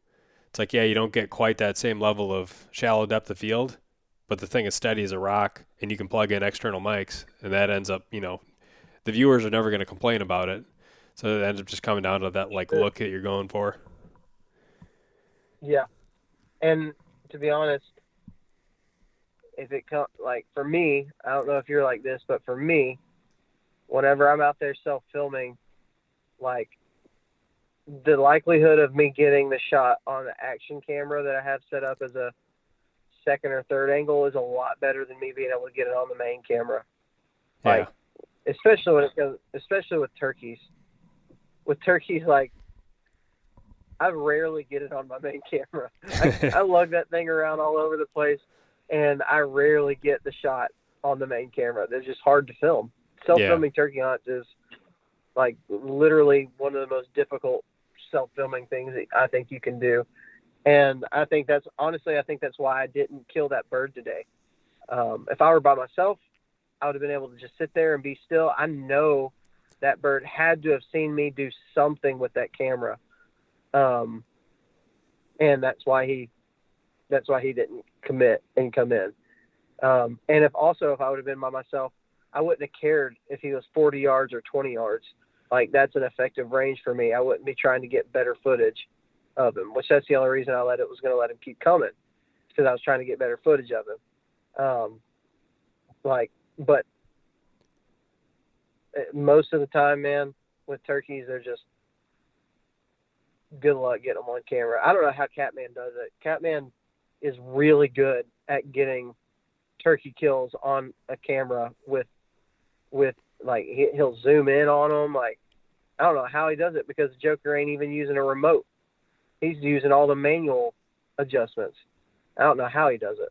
it's like, yeah, you don't get quite that same level of shallow depth of field, but the thing is steady as a rock, and you can plug in external mics, and that ends up, you know, the viewers are never going to complain about it. So it ends up just coming down to that like look that you're going for. Yeah. And to be honest, if it comes, like for me, I don't know if you're like this, but for me, whenever I'm out there self-filming, like the likelihood of me getting the shot on the action camera that I have set up as a second or third angle is a lot better than me being able to get it on the main camera. Yeah. Like, especially when it comes, especially with turkeys. With turkeys, like, I rarely get it on my main camera. I, I lug that thing around all over the place, and I rarely get the shot on the main camera. They're just hard to film. Self-filming yeah. turkey hunts is, like, literally one of the most difficult self-filming things that I think you can do. And I think that's, honestly, I think that's why I didn't kill that bird today. Um, if I were by myself, I would have been able to just sit there and be still. I know that bird had to have seen me do something with that camera. Um, and that's why he, that's why he didn't commit and come in. Um, and if also, if I would have been by myself, I wouldn't have cared if he was forty yards or twenty yards. Like, that's an effective range for me. I wouldn't be trying to get better footage of him, which that's the only reason I let it was going to let him keep coming, because I was trying to get better footage of him. Um, like, but most of the time, man, with turkeys, they're just good luck getting them on camera. I don't know how Catman does it. Catman is really good at getting turkey kills on a camera with, with like, he'll zoom in on them. Like, I don't know how he does it, because the Joker ain't even using a remote. He's using all the manual adjustments. I don't know how he does it.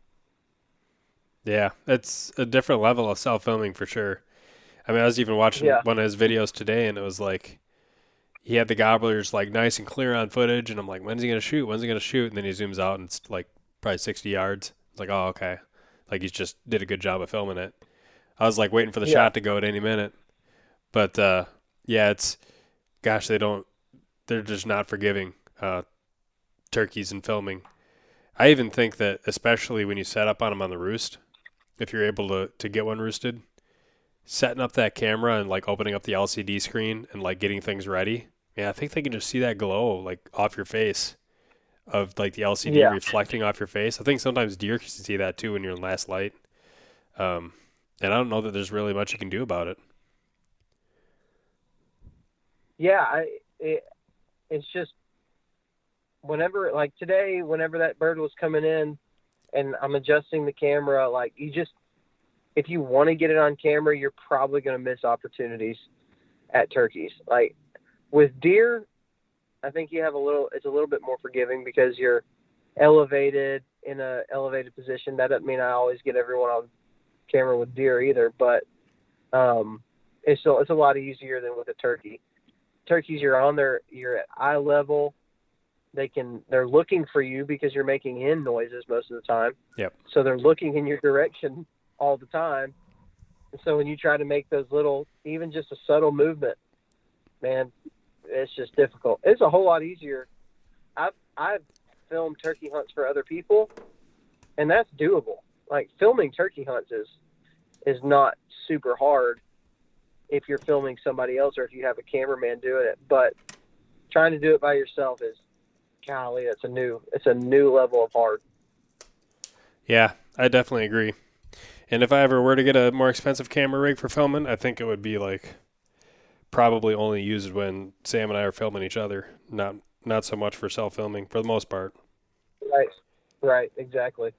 Yeah, it's a different level of self-filming for sure. I mean, I was even watching yeah. one of his videos today, and it was like, he had the gobblers like nice and clear on footage, and I'm like, when's he going to shoot? When's he going to shoot? And then he zooms out, and it's like probably sixty yards. It's like, oh, okay. Like, he's just did a good job of filming it. I was like waiting for the yeah. shot to go at any minute. But, uh, yeah, it's, gosh, they don't, they're just not forgiving uh, turkeys in filming. I even think that, especially when you set up on them on the roost, if you're able to, to get one roosted, setting up that camera and like opening up the L C D screen and like getting things ready. Yeah, I think they can just see that glow like off your face of like the L C D yeah. reflecting off your face. I think sometimes deer can see that too when you're in last light. Um, and I don't know that there's really much you can do about it. Yeah, I, it, it's just whenever, like today, whenever that bird was coming in and I'm adjusting the camera, like you just, if you want to get it on camera, you're probably going to miss opportunities at turkeys. Like with deer, I think you have a little, it's a little bit more forgiving because you're elevated in a elevated position. That doesn't mean I always get everyone on camera with deer either, but um, it's still, it's a lot easier than with a turkey. Turkeys, you're on their, you're at eye level. They can, they're looking for you because you're making hen noises most of the time. Yep. So they're looking in your direction all the time. And so when you try to make those little, even just a subtle movement, man, it's just difficult. It's a whole lot easier. I've, I've filmed turkey hunts for other people, and that's doable. Like filming turkey hunts is, is not super hard if you're filming somebody else or if you have a cameraman doing it, but trying to do it by yourself is, golly, it's a new, it's a new level of hard. Yeah, I definitely agree. And if I ever were to get a more expensive camera rig for filming, I think it would be like probably only used when Sam and I are filming each other, not not so much for self-filming for the most part. Right, right, exactly.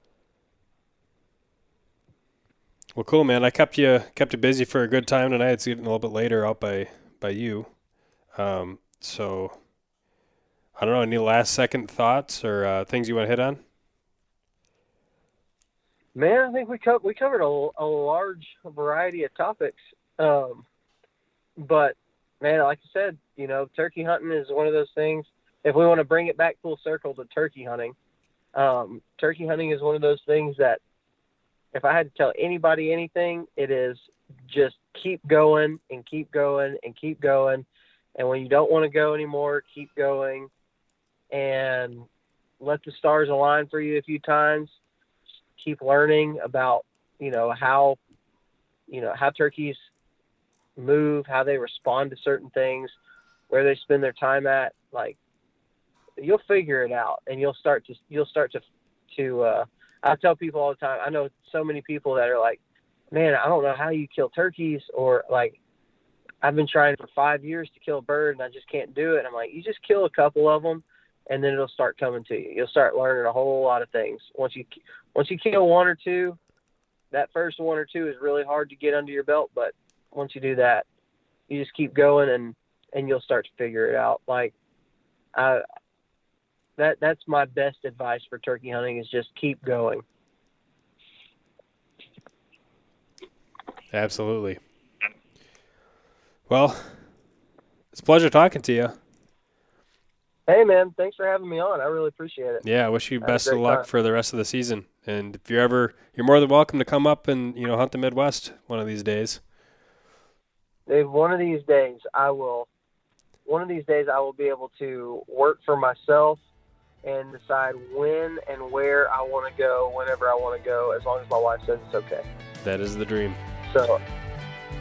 Well, cool, man. I kept you kept you busy for a good time tonight. It's getting a little bit later out by by you, um, so I don't know. Any last second thoughts or uh, things you want to hit on? Man, I think we co- we covered a, a large variety of topics. Um, but, man, like I said, you know, turkey hunting is one of those things. If we want to bring it back full circle to turkey hunting, um, turkey hunting is one of those things that if I had to tell anybody anything, it is just keep going and keep going and keep going. And when you don't want to go anymore, keep going. And let the stars align for you a few times. Keep learning about, you know, how, you know, how turkeys move, how they respond to certain things, where they spend their time at. Like, you'll figure it out, and you'll start to, you'll start to, to, uh, I tell people all the time, I know so many people that are like, man, I don't know how you kill turkeys, or like, I've been trying for five years to kill a bird and I just can't do it. And I'm like, you just kill a couple of them and then it'll start coming to you. You'll start learning a whole lot of things. Once you, once you kill one or two, that first one or two is really hard to get under your belt. But once you do that, you just keep going and, and you'll start to figure it out. Like, I, that, that's my best advice for turkey hunting is just keep going. Absolutely. Well, it's a pleasure talking to you. Hey, man. Thanks for having me on. I really appreciate it. Yeah, I wish you best of luck for the rest of the season. And if you're ever, you're more than welcome to come up and, you know, hunt the Midwest one of these days. Dave, one of these days I will, one of these days I will be able to work for myself and decide when and where I want to go, whenever I want to go, as long as my wife says it's okay. That is the dream. So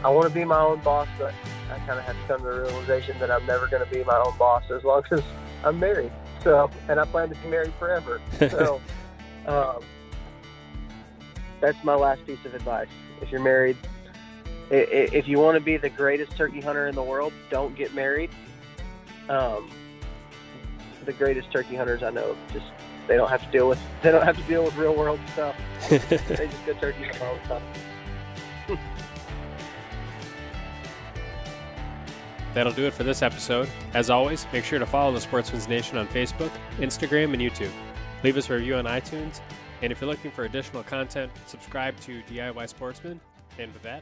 I want to be my own boss, but I kind of have to come to the realization that I'm never going to be my own boss as long as I'm married. So, and I plan to be married forever. So um, that's my last piece of advice. If you're married, if you want to be the greatest turkey hunter in the world, don't get married. Um, the greatest turkey hunters I know, just they don't have to deal with they don't have to deal with real world stuff. They just go turkey hunting all the time. That'll do it for this episode. As always, make sure to follow the Sportsman's Nation on Facebook, Instagram, and YouTube. Leave us a review on iTunes. And if you're looking for additional content, subscribe to D I Y Sportsman and Vivette.